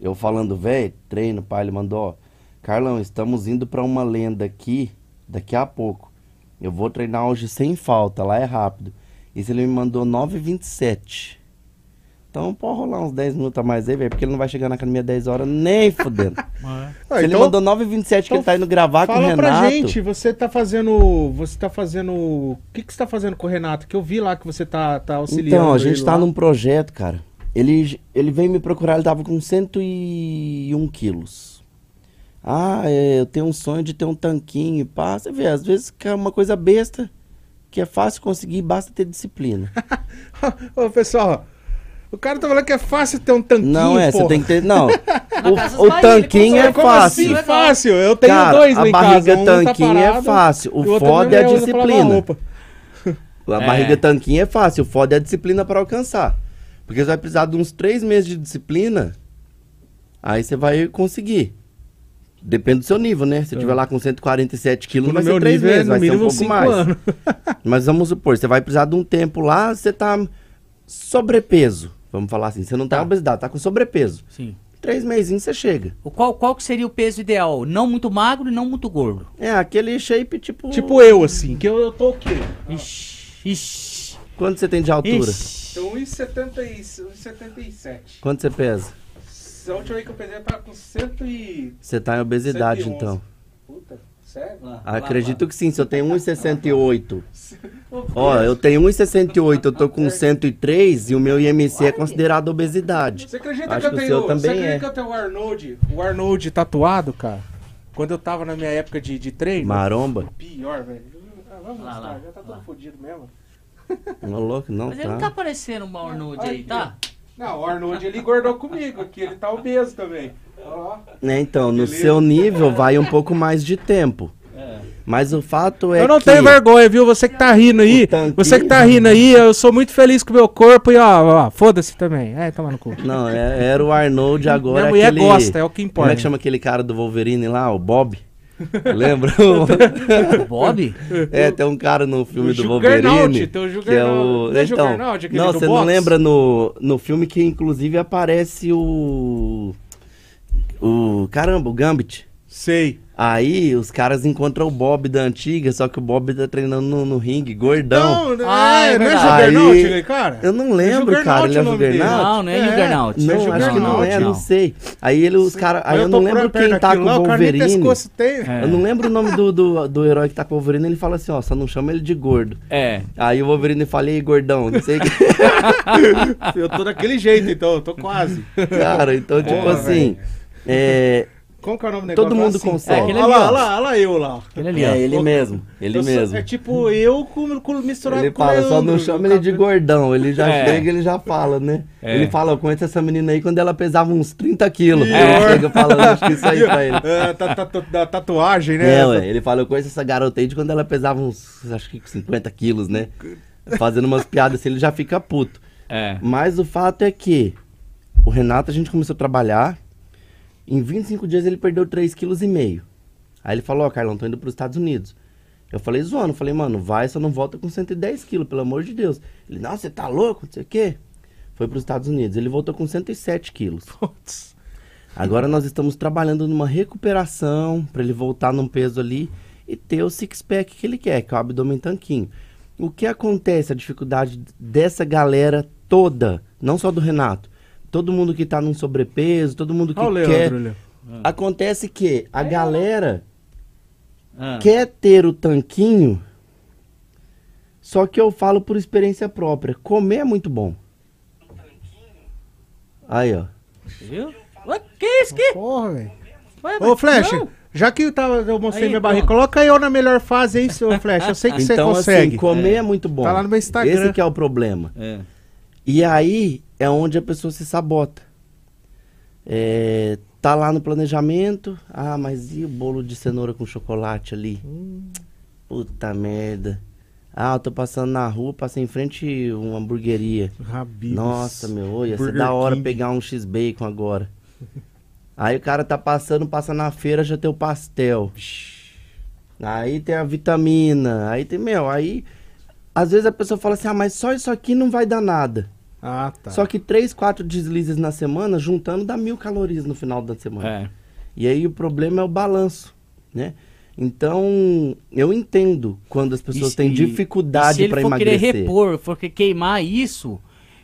Eu falando, velho, treino, pai. Ele mandou, ó. Carlão, estamos indo pra uma lenda aqui, daqui a pouco. Eu vou treinar hoje sem falta, lá é rápido. Isso ele me mandou nove e vinte e sete. Então pode rolar uns dez minutos a mais aí, velho, porque ele não vai chegar na academia dez horas nem fudendo. Ah, então, ele mandou nove e vinte e sete então, que ele tá indo gravar com o Renato. Fala pra gente, você tá fazendo, você tá fazendo, o que que você tá fazendo com o Renato? Que eu vi lá que você tá, tá auxiliando. Então, a gente tá lá num projeto, cara. Ele, ele veio me procurar, ele tava com cento e um quilos. Ah, é, eu tenho um sonho de ter um tanquinho e pá. Você vê, às vezes é uma coisa besta, que é fácil conseguir, basta ter disciplina. Ô, pessoal... O cara tá falando que é fácil ter um tanquinho, não é, porra. Você tem que ter... Não, o, o tanquinho é fácil. Como assim, fácil? Eu tenho cara, dois lá em casa. A barriga tanquinho tá parado, é fácil. O, o foda é a disciplina. A é. barriga tanquinho é fácil. O foda é a disciplina para alcançar. Porque você vai precisar de uns três meses de disciplina, aí você vai conseguir. Depende do seu nível, né? Se você estiver lá com cento e quarenta e sete quilos, vai ser três meses, é, vai ser um pouco mais. Anos. Mas vamos supor, você vai precisar de um tempo lá, você tá sobrepeso. Vamos falar assim, você não tá com obesidade, tá com sobrepeso. Sim. Três mesinhos você chega. O qual, qual que seria o peso ideal? Não muito magro e não muito gordo. É, aquele shape tipo... Tipo eu, assim, que eu, eu tô o quê? Ixi, ixi. Quanto você tem de altura? Ixi. um e setenta e sete. Quanto você pesa? A última vez que eu pesei, eu tava com cem e... Você tá em obesidade, cento e onze. Então. Puta, sério? Lá, Acredito lá, lá. que sim, se eu tenho um e sessenta e oito... Ó, eu tenho um e sessenta e oito, eu tô com cento e três e o meu I M C é considerado obesidade. Você acredita que eu tenho, você acredita que eu tenho o Arnold, o Arnold tatuado, cara? Quando eu tava na minha época de, de treino. Maromba. Pior, velho. Ah, vamos lá, lá, já tá todo fodido mesmo. Não é louco, não, mas tá. Mas ele não tá parecendo um Arnold aí, tá? Não, o Arnold ele engordou comigo aqui, ele tá obeso também. Ó. Né, então, no beleza. Seu nível vai um pouco mais de tempo. Mas o fato é que... Eu não que... tenho vergonha, viu? Você que tá rindo aí, tanquinho... você que tá rindo aí, eu sou muito feliz com o meu corpo e ó, ó foda-se também. É, toma no cu. Não, é, era o Arnold agora, aquele... Minha mulher gosta, é o que importa. Como é que chama aquele cara do Wolverine lá, o Bob? Lembra? Bob? É, tem um cara no filme o do Wolverine. Tem o Juggernaut. É o... Então, Juggernaut, não, você não lembra no, no filme que inclusive aparece o... o caramba, o Gambit. Sei. Aí os caras encontram o Bob da antiga, só que o Bob tá treinando no, no ringue, gordão. Não, não, ah, é, não é Juggernaut, aí, cara? Eu não lembro, é cara, ele é Juggernaut? Não, não é Juggernaut. É. Não, é Juggernaut. Acho que não é, não, não sei. Aí ele, os caras, aí eu, eu não lembro quem tá com lá, o Wolverine. O pescoço tem. É. Eu não lembro o nome do, do, do herói que tá com o Wolverine, ele fala assim, ó, só não chama ele de gordo. É. Aí o Wolverine fala, e gordão, não sei o que. Eu tô daquele jeito, então, eu tô quase. Cara, então, tipo Boa, assim, véio. é... Como que é o nome do negócio? Todo mundo assim consegue. É, olha lá, olha lá, olha lá eu lá. Ele ali, é, ele mesmo, ele eu mesmo. Sou, é tipo eu com, com misturado ele com ele. Ele fala, só não chama ele de gordão, ele já é. chega, ele já fala, né? É. Ele fala, eu conheço essa menina aí quando ela pesava uns trinta quilos. É. Ele chega falando, acho que isso aí pra ele. É, tá, tá, tá, da tatuagem, né? É, ué, ele fala, eu conheço essa garota aí de quando ela pesava uns, acho que cinquenta quilos, né? Fazendo umas piadas assim, ele já fica puto. É. Mas o fato é que o Renato, a gente começou a trabalhar, em vinte e cinco dias ele perdeu três vírgula cinco quilos. Aí ele falou, ó, oh, Carlão, tô indo pros Estados Unidos. Eu falei, zoando, falei, mano, vai, só não volta com cento e dez quilos, pelo amor de Deus. Ele, não, você tá louco, não sei o quê. Foi pros Estados Unidos, ele voltou com cento e sete quilos. Putz. Agora nós estamos trabalhando numa recuperação, pra ele voltar num peso ali e ter o six-pack que ele quer, que é o abdômen tanquinho. O que acontece, a dificuldade dessa galera toda, não só do Renato, todo mundo que tá num sobrepeso, todo mundo que oh, Leandro, quer... Leandro. Acontece que a é. galera ah. quer ter o tanquinho, só que eu falo por experiência própria. Comer é muito bom. O tanquinho? Aí, ó. Viu? Ué, que isso que? Porra, velho. Ô, Flash, não. já que eu, tava, eu mostrei aí, minha barriga, pronto. Coloca eu na melhor fase aí, seu Flash. Eu sei que então, você consegue. Assim, comer é. é muito bom. Tá lá no meu Instagram. Esse que é o problema. É. E aí... é onde a pessoa se sabota. É, tá lá no planejamento. Ah, mas e o bolo de cenoura com chocolate ali? Hum. Puta merda. Ah, eu tô passando na rua, passei em frente a uma hamburgueria. Rabibos. Nossa, meu, oi, ia ser da hora King. Pegar um X-Bacon agora. Aí o cara tá passando, passa na feira, já tem o pastel. Aí tem a vitamina. Aí tem, meu, aí... às vezes a pessoa fala assim, ah, mas só isso aqui não vai dar nada. Ah, tá. Só que três, quatro deslizes na semana, juntando dá mil calorias no final da semana. É. E aí o problema é o balanço, né? Então, eu entendo quando as pessoas e, têm dificuldade para emagrecer. Se ele for querer repor, for queimar isso,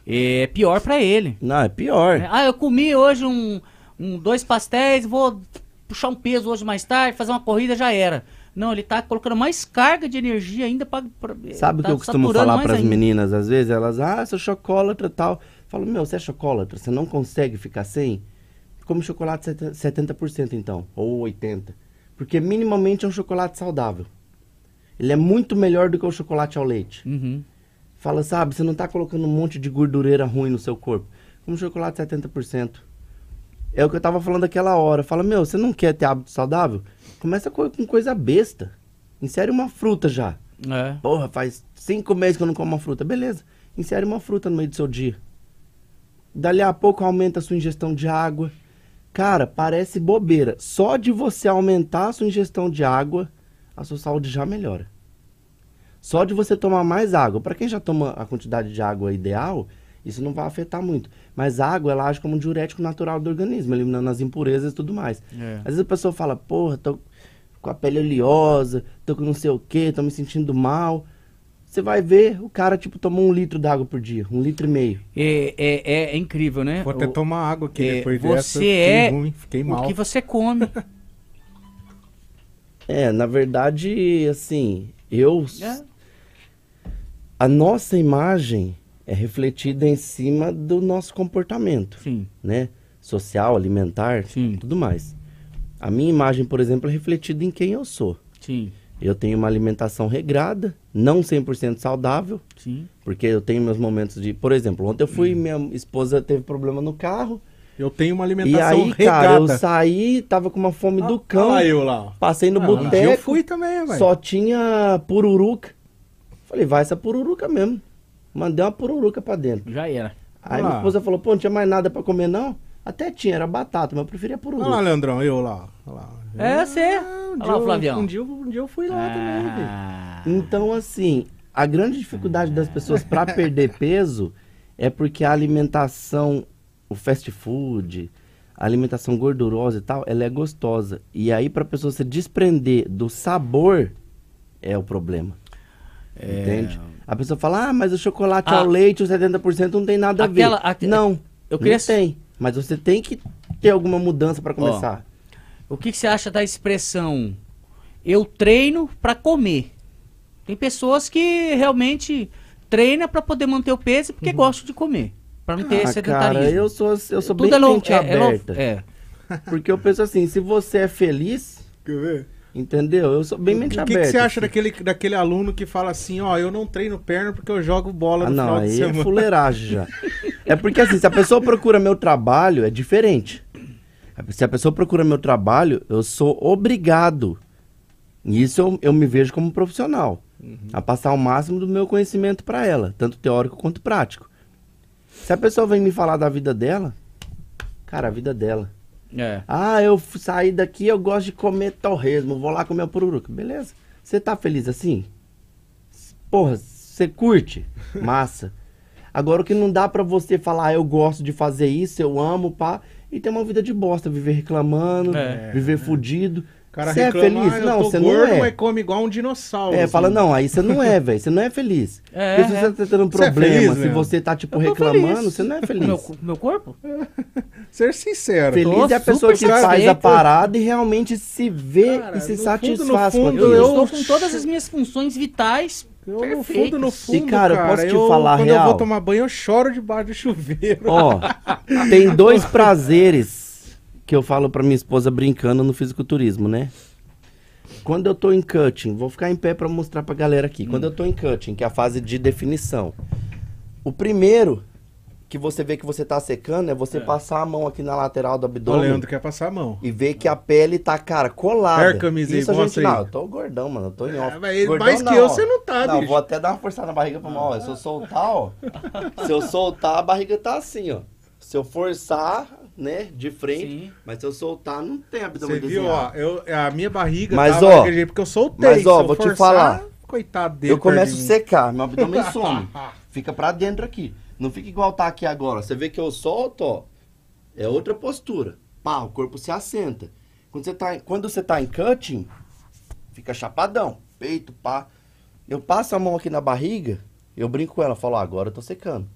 é pior para ele. Não, é pior. Ah, eu comi hoje um, um, dois pastéis, vou puxar um peso hoje mais tarde, fazer uma corrida, já era. Não, ele tá colocando mais carga de energia ainda pra... pra Sabe o tá que eu costumo falar pras ainda. meninas, às vezes? Elas, ah, sou chocolatra e tal. Eu falo, meu, você é chocolatra, você não consegue ficar sem? Come chocolate setenta por cento então, ou oitenta por cento. Porque minimamente é um chocolate saudável. Ele é muito melhor do que o chocolate ao leite. Uhum. Fala, sabe, você não tá colocando um monte de gordureira ruim no seu corpo. Come chocolate setenta por cento. É o que eu tava falando aquela hora. Fala, meu, você não quer ter hábito saudável? Começa com coisa besta. Insere uma fruta já. É. Porra, faz cinco meses que eu não como uma fruta. Beleza. Insere uma fruta no meio do seu dia. Dali a pouco aumenta a sua ingestão de água. Cara, parece bobeira. Só de você aumentar a sua ingestão de água, a sua saúde já melhora. Só de você tomar mais água. Para quem já toma a quantidade de água ideal, isso não vai afetar muito. Mas a água, ela age como um diurético natural do organismo, eliminando as impurezas e tudo mais. É. Às vezes a pessoa fala, porra, tô com a pele oleosa, tô com não sei o que, tô me sentindo mal. Você vai ver, o cara, tipo, tomou um litro d'água por dia, um litro e meio. É, é, é incrível, né? Vou até o, tomar água aqui é, depois dessa. Você é ruim, fiquei mal. O que você come. É, na verdade, assim, eu... É. A nossa imagem... é refletida em cima do nosso comportamento, Sim. né? Social, alimentar, Sim. tudo mais. A minha imagem, por exemplo, é refletida em quem eu sou. Sim. Eu tenho uma alimentação regrada, não cem por cento saudável, Sim. porque eu tenho meus momentos de... Por exemplo, ontem eu fui, minha esposa teve problema no carro. Eu tenho uma alimentação regrada. E aí, regada. cara, eu saí, tava com uma fome ah, do cão, lá eu lá. passei no ah, boteco, eu fui também, véio. Só tinha pururuca. Falei, vai essa pururuca mesmo. Mandei uma pururuca pra dentro. Já era. Aí Olá. minha esposa falou, pô, não tinha mais nada pra comer não? Até tinha, era batata, mas eu preferia pururuca. Olha lá, Leandrão, eu lá. Olha lá. É, você. Um Olha lá o Flavião. Um dia, um dia eu fui lá ah. também, filho. Então, assim, a grande dificuldade das pessoas para perder peso é porque a alimentação, o fast food, a alimentação gordurosa e tal, ela é gostosa. E aí, para a pessoa se desprender do sabor, é o problema. É... Entende? A pessoa fala, ah, mas o chocolate ah, ao leite, o setenta por cento não tem nada aquela, a ver. A... Não, eu não cresci... tem. Mas você tem que ter alguma mudança para começar. Ó, o que, que você acha da expressão, eu treino para comer? Tem pessoas que realmente treinam para poder manter o peso porque uhum. gostam de comer. Para não ah, ter sedentarismo. Cara, eu sou, eu sou bem mente aberta. É, é. Porque eu penso assim, se você é feliz... Quer ver? Entendeu? Eu sou bem mente aberta. O que, que você acha daquele, daquele aluno que fala assim, ó, eu não treino perna porque eu jogo bola no ah, final de semana? Não, aí é fuleiragem já. É porque assim, se a pessoa procura meu trabalho, é diferente. Se a pessoa procura meu trabalho, eu sou obrigado. Nisso eu, eu me vejo como profissional. Uhum. A passar o máximo do meu conhecimento pra ela, tanto teórico quanto prático. Se a pessoa vem me falar da vida dela, cara, a vida dela. É. Ah, eu saí daqui, eu gosto de comer torresmo, vou lá comer o pururuca. Beleza. Você tá feliz assim? Porra, você curte? Massa. Agora o que não dá pra você falar, ah, eu gosto de fazer isso, eu amo, pá. E ter uma vida de bosta, viver reclamando, é, viver é. fudido. Você é feliz? Eu não, você não é. Mas come igual um dinossauro. É, assim. Fala, não, aí você não é, velho, você não é feliz. É, porque se você tá tendo um problema, é se você tá, tipo, reclamando, feliz. Você não é feliz. Meu, meu corpo? Ser sincero. Feliz é a pessoa que faz a parada e realmente se vê cara, e se satisfaz fundo, com aquilo. Eu, eu estou com todas as minhas funções vitais. Eu, no fundo, no fundo, e, cara, cara, eu posso te eu, falar quando real. Quando eu vou tomar banho, eu choro debaixo do chuveiro. Ó, tem dois prazeres que eu falo pra minha esposa brincando no fisiculturismo, né? Quando eu tô em cutting, vou ficar em pé pra mostrar pra galera aqui. Hum. Quando eu tô em cutting, que é a fase de definição. O primeiro que você vê que você tá secando é você é. passar a mão aqui na lateral do abdômen. O Leandro quer passar a mão. E ver que a pele tá, cara, colada. Per camisa aí, mostra gente, aí. Não, eu tô gordão, mano. Eu tô em off. É, gordão, mais que não, eu, ó. Você não tá, não, bicho. Vou até dar uma forçada na barriga pra mão. Ó, se eu soltar, ó. Se eu soltar, a barriga tá assim, ó. Se eu forçar... né, de frente, sim. Mas se eu soltar não tem abdômen desenhado. Você viu, ó, eu, a minha barriga mas, tava ó, jeito, porque eu soltei. Mas, ó, vou forçar, te falar, coitado dele, eu começo a secar, meu abdômen some, fica pra dentro aqui, não fica igual tá aqui agora, você vê que eu solto, ó, é outra postura, pá, o corpo se assenta. Quando você tá, quando você tá em cutting, fica chapadão, peito, pá, eu passo a mão aqui na barriga, eu brinco com ela, falo, ah, agora eu tô secando.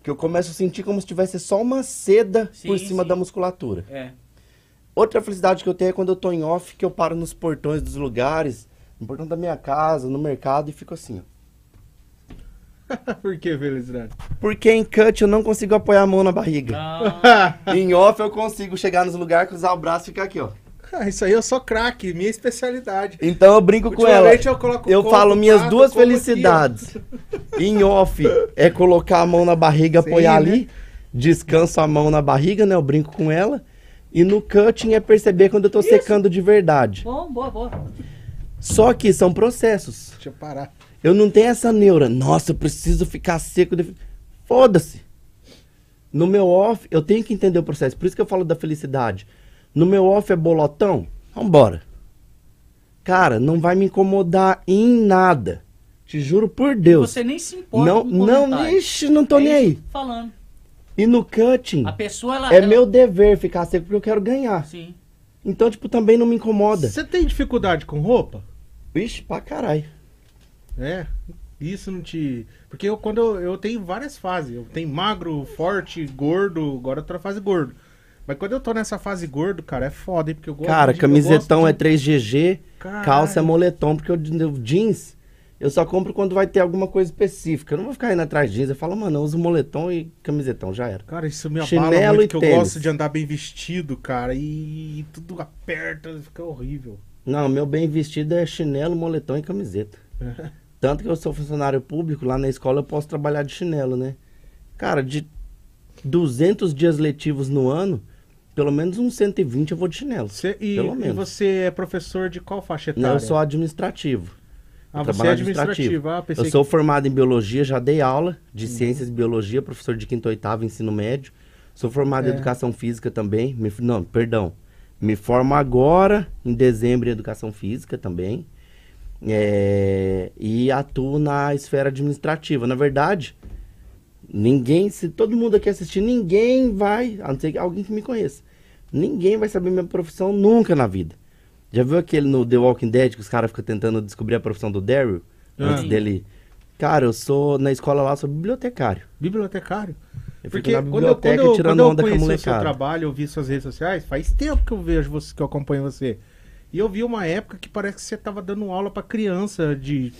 Que eu começo a sentir como se tivesse só uma seda sim, por cima sim. da musculatura. É. Outra felicidade que eu tenho é quando eu tô em off, que eu paro nos portões dos lugares, no portão da minha casa, no mercado, e fico assim, ó. Por que felicidade? Porque em cut eu não consigo apoiar a mão na barriga. Em off eu consigo chegar nos lugares, cruzar o braço e ficar aqui, ó. Ah, isso aí eu sou craque, minha especialidade. Então eu brinco com ela. Eu, coloco eu falo minhas prato, duas felicidades. Aqui, em off é colocar a mão na barriga, sim, apoiar né? ali. Descanso a mão na barriga, né? Eu brinco com ela. E no cutting é perceber quando eu tô isso. secando de verdade. Bom, boa, boa. Só que são processos. Deixa eu parar. Eu não tenho essa neura. Nossa, eu preciso ficar seco. De... Foda-se. No meu off, eu tenho que entender o processo. Por isso que eu falo da felicidade. No meu off é bolotão? Vambora. Cara, não vai me incomodar em nada. Te juro por Deus. Você nem se importa não, com não, comentário. Ixi, não tô é nem aí. Falando. E no cutting, a pessoa, ela, é ela... meu dever ficar seco porque eu quero ganhar. Sim. Então, tipo, também não me incomoda. Você tem dificuldade com roupa? Ixi, pra caralho. É, isso não te... Porque eu, quando eu, eu tenho várias fases. Eu tenho magro, forte, gordo. Agora eu tô na fase gordo. Mas quando eu tô nessa fase gordo, cara, é foda, hein? Porque eu gosto cara, de, camisetão eu gosto de... é três G G, caralho. Calça é moletom, porque eu, jeans eu só compro quando vai ter alguma coisa específica. Eu não vou ficar indo atrás de jeans, eu falo, mano, eu uso moletom e camisetão, já era. Cara, isso me abala muito, porque eu tênis. Gosto de andar bem vestido, cara, e tudo aperta, fica horrível. Não, meu bem vestido é chinelo, moletom e camiseta. Tanto que eu sou funcionário público, lá na escola eu posso trabalhar de chinelo, né? Cara, de duzentos dias letivos no ano... Pelo menos uns cento e vinte eu vou de chinelo. Cê, e, pelo menos. E você é professor de qual faixa etária? Não, eu sou administrativo. Ah, eu você é administrativo. administrativo. Ah, eu que... sou formado em biologia, já dei aula de hum. ciências e biologia, professor de quinto, oitavo, ensino médio. Sou formado é. em educação física também. Me, não, perdão. Me formo agora, em dezembro, em Educação Física também. É, e atuo na esfera administrativa. Na verdade, ninguém, se todo mundo aqui assistir, ninguém vai, a não ser alguém que me conheça, ninguém vai saber minha profissão nunca na vida. Já viu aquele no The Walking Dead que os caras ficam tentando descobrir a profissão do Daryl? Ah. Antes dele... Cara, eu sou, na escola lá, eu sou bibliotecário. Bibliotecário? Eu Porque fico na biblioteca quando eu, quando eu, tirando onda com a molecada. Quando eu conheci o seu trabalho, eu vi suas redes sociais, faz tempo que eu vejo você, que eu acompanho você. E eu vi uma época que parece que você tava dando aula pra criança, de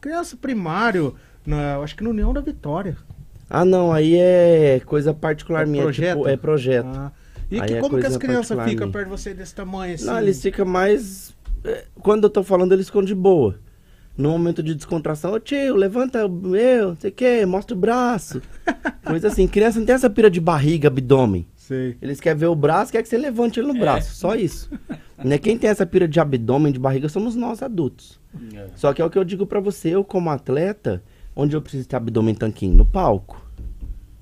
criança primário, na, acho que no União da Vitória. Ah, não, aí é coisa particular é minha, projeto? Tipo, é projeto. Ah. E que, como é que as crianças ficam perto de você desse tamanho assim? Não, eles ficam mais... Quando eu tô falando, eles ficam de boa. No momento de descontração, ô oh, tio, levanta o meu, não sei o que, mostra o braço. Coisa assim, criança não tem essa pira de barriga, abdômen. Sei. Eles querem ver o braço, quer que você levante ele no é. braço, só isso. Né? Quem tem essa pira de abdômen, de barriga, somos nós adultos. É. Só que é o que eu digo pra você, eu como atleta, onde eu preciso ter abdômen tanquinho? No palco.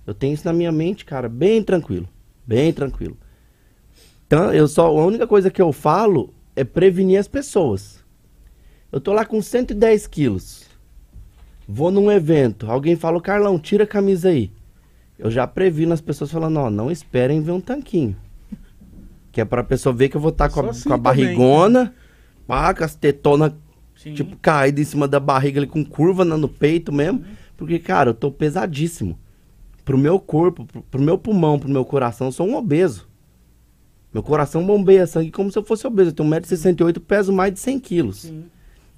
Eu tenho isso na minha mente, cara, bem tranquilo. Bem tranquilo. Então, eu só, a única coisa que eu falo é prevenir as pessoas. Eu tô lá com cento e dez quilos. Vou num evento. Alguém fala, Carlão, tira a camisa aí. Eu já previno as pessoas falando, ó, não esperem ver um tanquinho. Que é pra pessoa ver que eu vou estar tá com, assim com a barrigona, pá, com as tetonas, tipo, caída em cima da barriga ali, com curva no peito mesmo. Sim. Porque, cara, eu tô pesadíssimo. Pro meu corpo, pro, pro meu pulmão, pro meu coração, eu sou um obeso. Meu coração bombeia sangue como se eu fosse obeso. Eu tenho um metro e sessenta e oito, peso mais de cem quilos. Sim.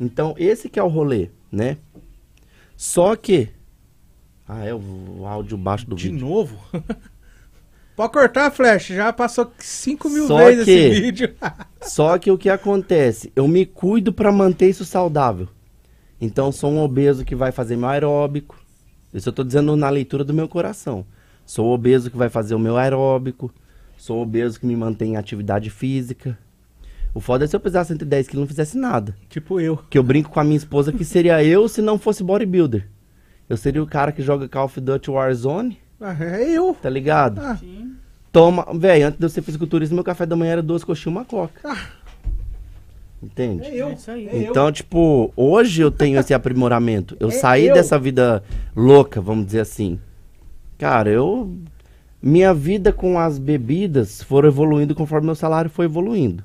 Então, esse que é o rolê, né? Só que... Ah, é o áudio baixo do vídeo. De novo? Pode cortar, Flash. Já passou cinco mil vezes esse vídeo. Só que o que acontece? Eu me cuido pra manter isso saudável. Então, sou um obeso que vai fazer meu aeróbico. Isso eu tô dizendo na leitura do meu coração. Sou obeso que vai fazer o meu aeróbico. Sou obeso que me mantém em atividade física. O foda é se eu pesasse cento e dez quilos e não fizesse nada. Tipo eu. Que eu brinco com a minha esposa que seria eu se não fosse bodybuilder. Eu seria o cara que joga Call of Duty Warzone. Ah, é eu. Tá ligado? Ah. Sim. Toma, velho, antes de eu ser fisiculturista, meu café da manhã era duas coxinhas e uma coca. Ah. Entende? É eu. Então, tipo, hoje eu tenho esse aprimoramento. Eu é saí eu. dessa vida louca, vamos dizer assim. Cara, eu... Minha vida com as bebidas foram evoluindo conforme meu salário foi evoluindo.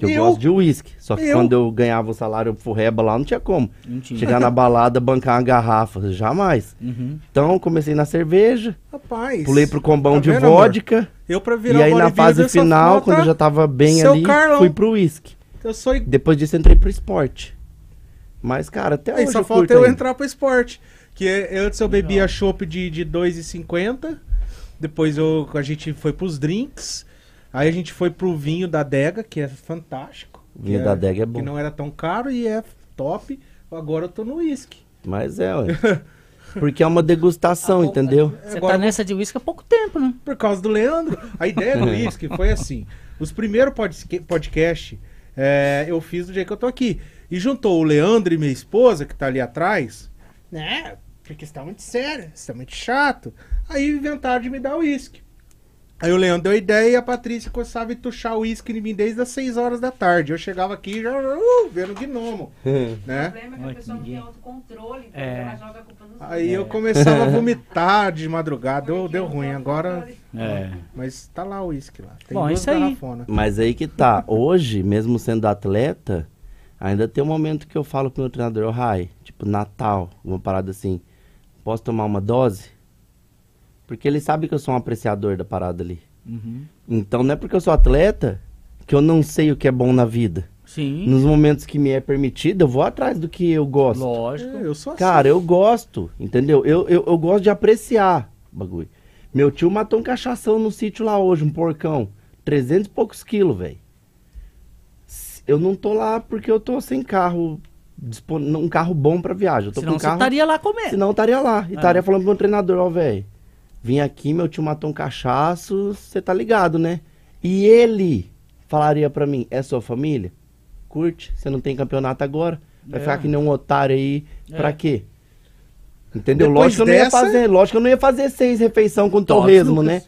Eu, eu gosto de uísque, só que eu. quando eu ganhava o salário por reba lá, não tinha como. Não tinha. Chegar na balada, bancar uma garrafa, jamais. Uhum. Então, comecei na cerveja, Rapaz, pulei pro combão tá de vendo, vodka, amor? eu pra virar e aí na fase final, foto, quando eu já tava bem ali, Carlão. fui pro uísque. Sou... Depois disso, entrei pro esporte. Mas, cara, até aí, hoje só eu falta eu ainda. entrar pro esporte, que antes eu bebia chopp de, de dois e cinquenta, depois eu, a gente foi pros drinks... Aí a gente foi pro vinho da adega, que é fantástico. Vinho é, da adega é bom. Que não era tão caro e é top. Agora eu tô no uísque. Mas é, ué. Porque é uma degustação, entendeu? Você Agora, tá nessa de uísque há pouco tempo, né? Por causa do Leandro. A ideia do uísque foi assim. Os primeiros podcasts é, eu fiz do jeito que eu tô aqui. E juntou o Leandro e minha esposa, que tá ali atrás. Né? Porque isso tá muito sério, isso tá muito chato. Aí inventaram de me dar uísque. Aí o Leandro deu a ideia e a Patrícia começava a entuchar o uísque em mim desde as seis horas da tarde. Eu chegava aqui já uh, vendo o gnomo, né? O problema é que a pessoa não tem autocontrole, então é. ela joga a culpa nos Aí é. eu começava a vomitar de madrugada, deu, deu ruim. Agora, é. mas tá lá o uísque lá. Tem Bom, isso aí. Mas aí que tá. Hoje, mesmo sendo atleta, ainda tem um momento que eu falo pro meu treinador, ô Rai, tipo Natal, uma parada assim, posso tomar uma dose? Porque ele sabe que eu sou um apreciador da parada ali. Uhum. Então não é porque eu sou atleta que eu não sei o que é bom na vida. Sim. Nos momentos que me é permitido, eu vou atrás do que eu gosto. Lógico. É, eu sou assim. Cara, eu gosto, entendeu? Eu, eu, eu gosto de apreciar o bagulho. Meu tio matou um cachação no sítio lá hoje, um porcão. trezentos e poucos quilos, velho. Eu não tô lá porque eu tô sem carro... Um carro bom pra viagem. Eu tô Senão com um carro... você estaria lá comendo. Senão eu estaria lá. E estaria é. falando pro meu treinador, ó, velho. Vim aqui, meu tio matou um cachaço, você tá ligado, né? E ele falaria pra mim, é sua família? Curte, você não tem campeonato agora, vai é. ficar que nem um otário aí, é. pra quê? Entendeu? Depois lógico que dessa... eu não ia fazer, lógico que eu não ia fazer seis refeições com torresmo, né?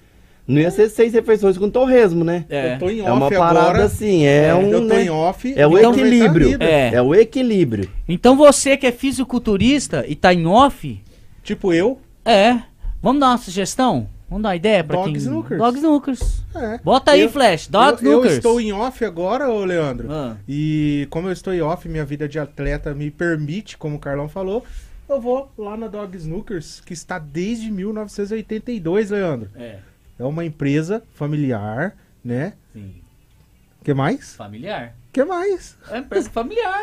Não ia ser seis refeições com torresmo, né? É, eu tô em off é uma parada agora, assim, é, é um... Eu tô né? em off. É o então, equilíbrio. É. é o equilíbrio. Então você que é fisiculturista e tá em off... Tipo eu? É. Vamos dar uma sugestão? Vamos dar uma ideia pra Dogs quem... Snookers. Dogs Snookers. É. Bota aí, eu, Flash. Dogs eu, Snookers. Eu estou em off agora, ô Leandro. Ah. E como eu estou em off, minha vida de atleta me permite, como o Carlão falou... Eu vou lá na Dogs Snookers, que está desde mil novecentos e oitenta e dois, Leandro. É. É uma empresa familiar, né? Sim. O que mais? Familiar. O que mais? É uma empresa familiar.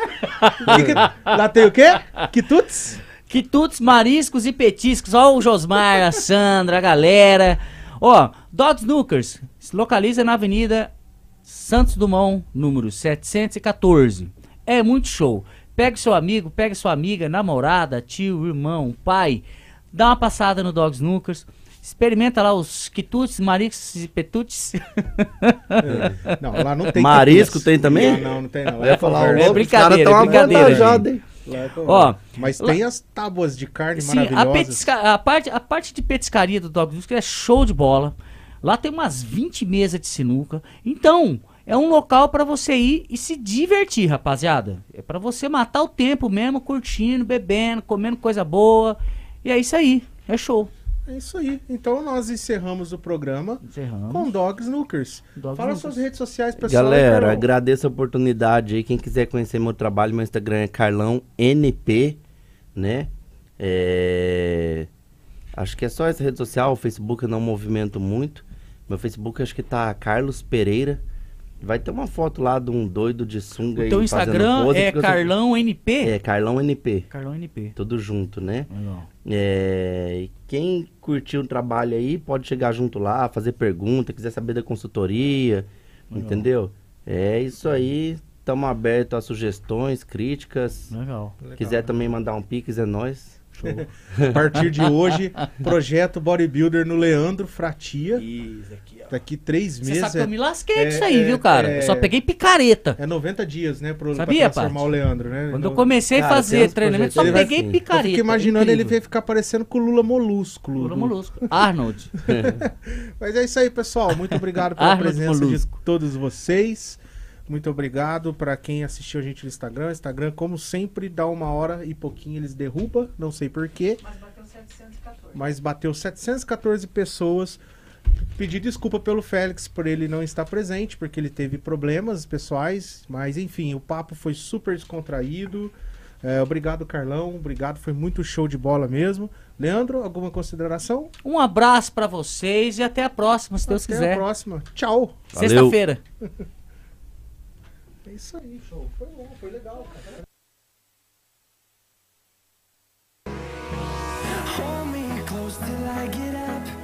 que... Lá tem o quê? Quitutes? Quitutes, mariscos e petiscos. Ó o Josmar, a Sandra, a galera. Ó, Dogs Snookers se localiza na Avenida Santos Dumont, número setecentos e quatorze. É muito show. Pega seu amigo, pega sua amiga, namorada, tio, irmão, pai. Dá uma passada no Dogs Snookers. Experimenta lá os quitutes, mariscos e petutes. É. Não, lá não tem marisco, quitutes. Tem também? Não, não, não tem não. É, falar, é brincadeira, é brincadeira. Hein? É, ó, mas lá, tem as tábuas de carne sim, maravilhosas. A, petisca, a, parte, a parte de petiscaria do Dogs Snookers é show de bola. Lá tem umas vinte mesas de sinuca. Então... É um local para você ir e se divertir, rapaziada. É para você matar o tempo mesmo, curtindo, bebendo, comendo coisa boa. E é isso aí. É show. É isso aí. Então nós encerramos o programa encerramos. com Dogs Snookers. Dogs Fala Snookers. Suas redes sociais, pessoal. Galera, aí, agradeço a oportunidade aí. Quem quiser conhecer meu trabalho, meu Instagram é Carlão N P, né? É... Acho que é só essa rede social. O Facebook eu não movimento muito. Meu Facebook acho que tá Carlos Pereira. Vai ter uma foto lá de um doido de sunga aí. Então o Instagram pose, é Carlão N P? É, Carlão N P. Carlão N P. Tudo junto, né? É, quem curtiu o trabalho aí pode chegar junto lá, fazer pergunta, quiser saber da consultoria, legal. Entendeu? É isso aí. Estamos abertos a sugestões, críticas. Legal. Quiser legal, também legal. mandar um pix, é nóis. A partir de hoje, projeto bodybuilder no Leandro Fratia. Isso aqui, ó. Daqui três meses. Você sabe que eu me lasquei é, disso aí, é, viu, cara? É, eu só peguei picareta. É noventa dias, né? Pro, Sabia, pra transformar Pátio? o Leandro, né? Quando no... eu comecei a fazer treinamento, só peguei assim. picareta. Eu fico imaginando é ele veio ficar parecendo com o Lula Molusco. Lula, Lula Molusco. Arnold. Mas é isso aí, pessoal. Muito obrigado pela presença Molusco. de todos vocês. Muito obrigado para quem assistiu a gente no Instagram. Instagram, como sempre, dá uma hora e pouquinho, eles derrubam, não sei porquê. Mas bateu setecentos e quatorze. Mas bateu setecentos e quatorze pessoas. Pedi desculpa pelo Félix por ele não estar presente, porque ele teve problemas pessoais. Mas, enfim, o papo foi super descontraído. É, obrigado, Carlão. Obrigado, foi muito show de bola mesmo. Leandro, alguma consideração? Um abraço para vocês e até a próxima, se Deus quiser. Até a próxima. Tchau. Sexta-feira. É isso aí, show. Foi bom, foi legal, cara. Hold me close till I get up.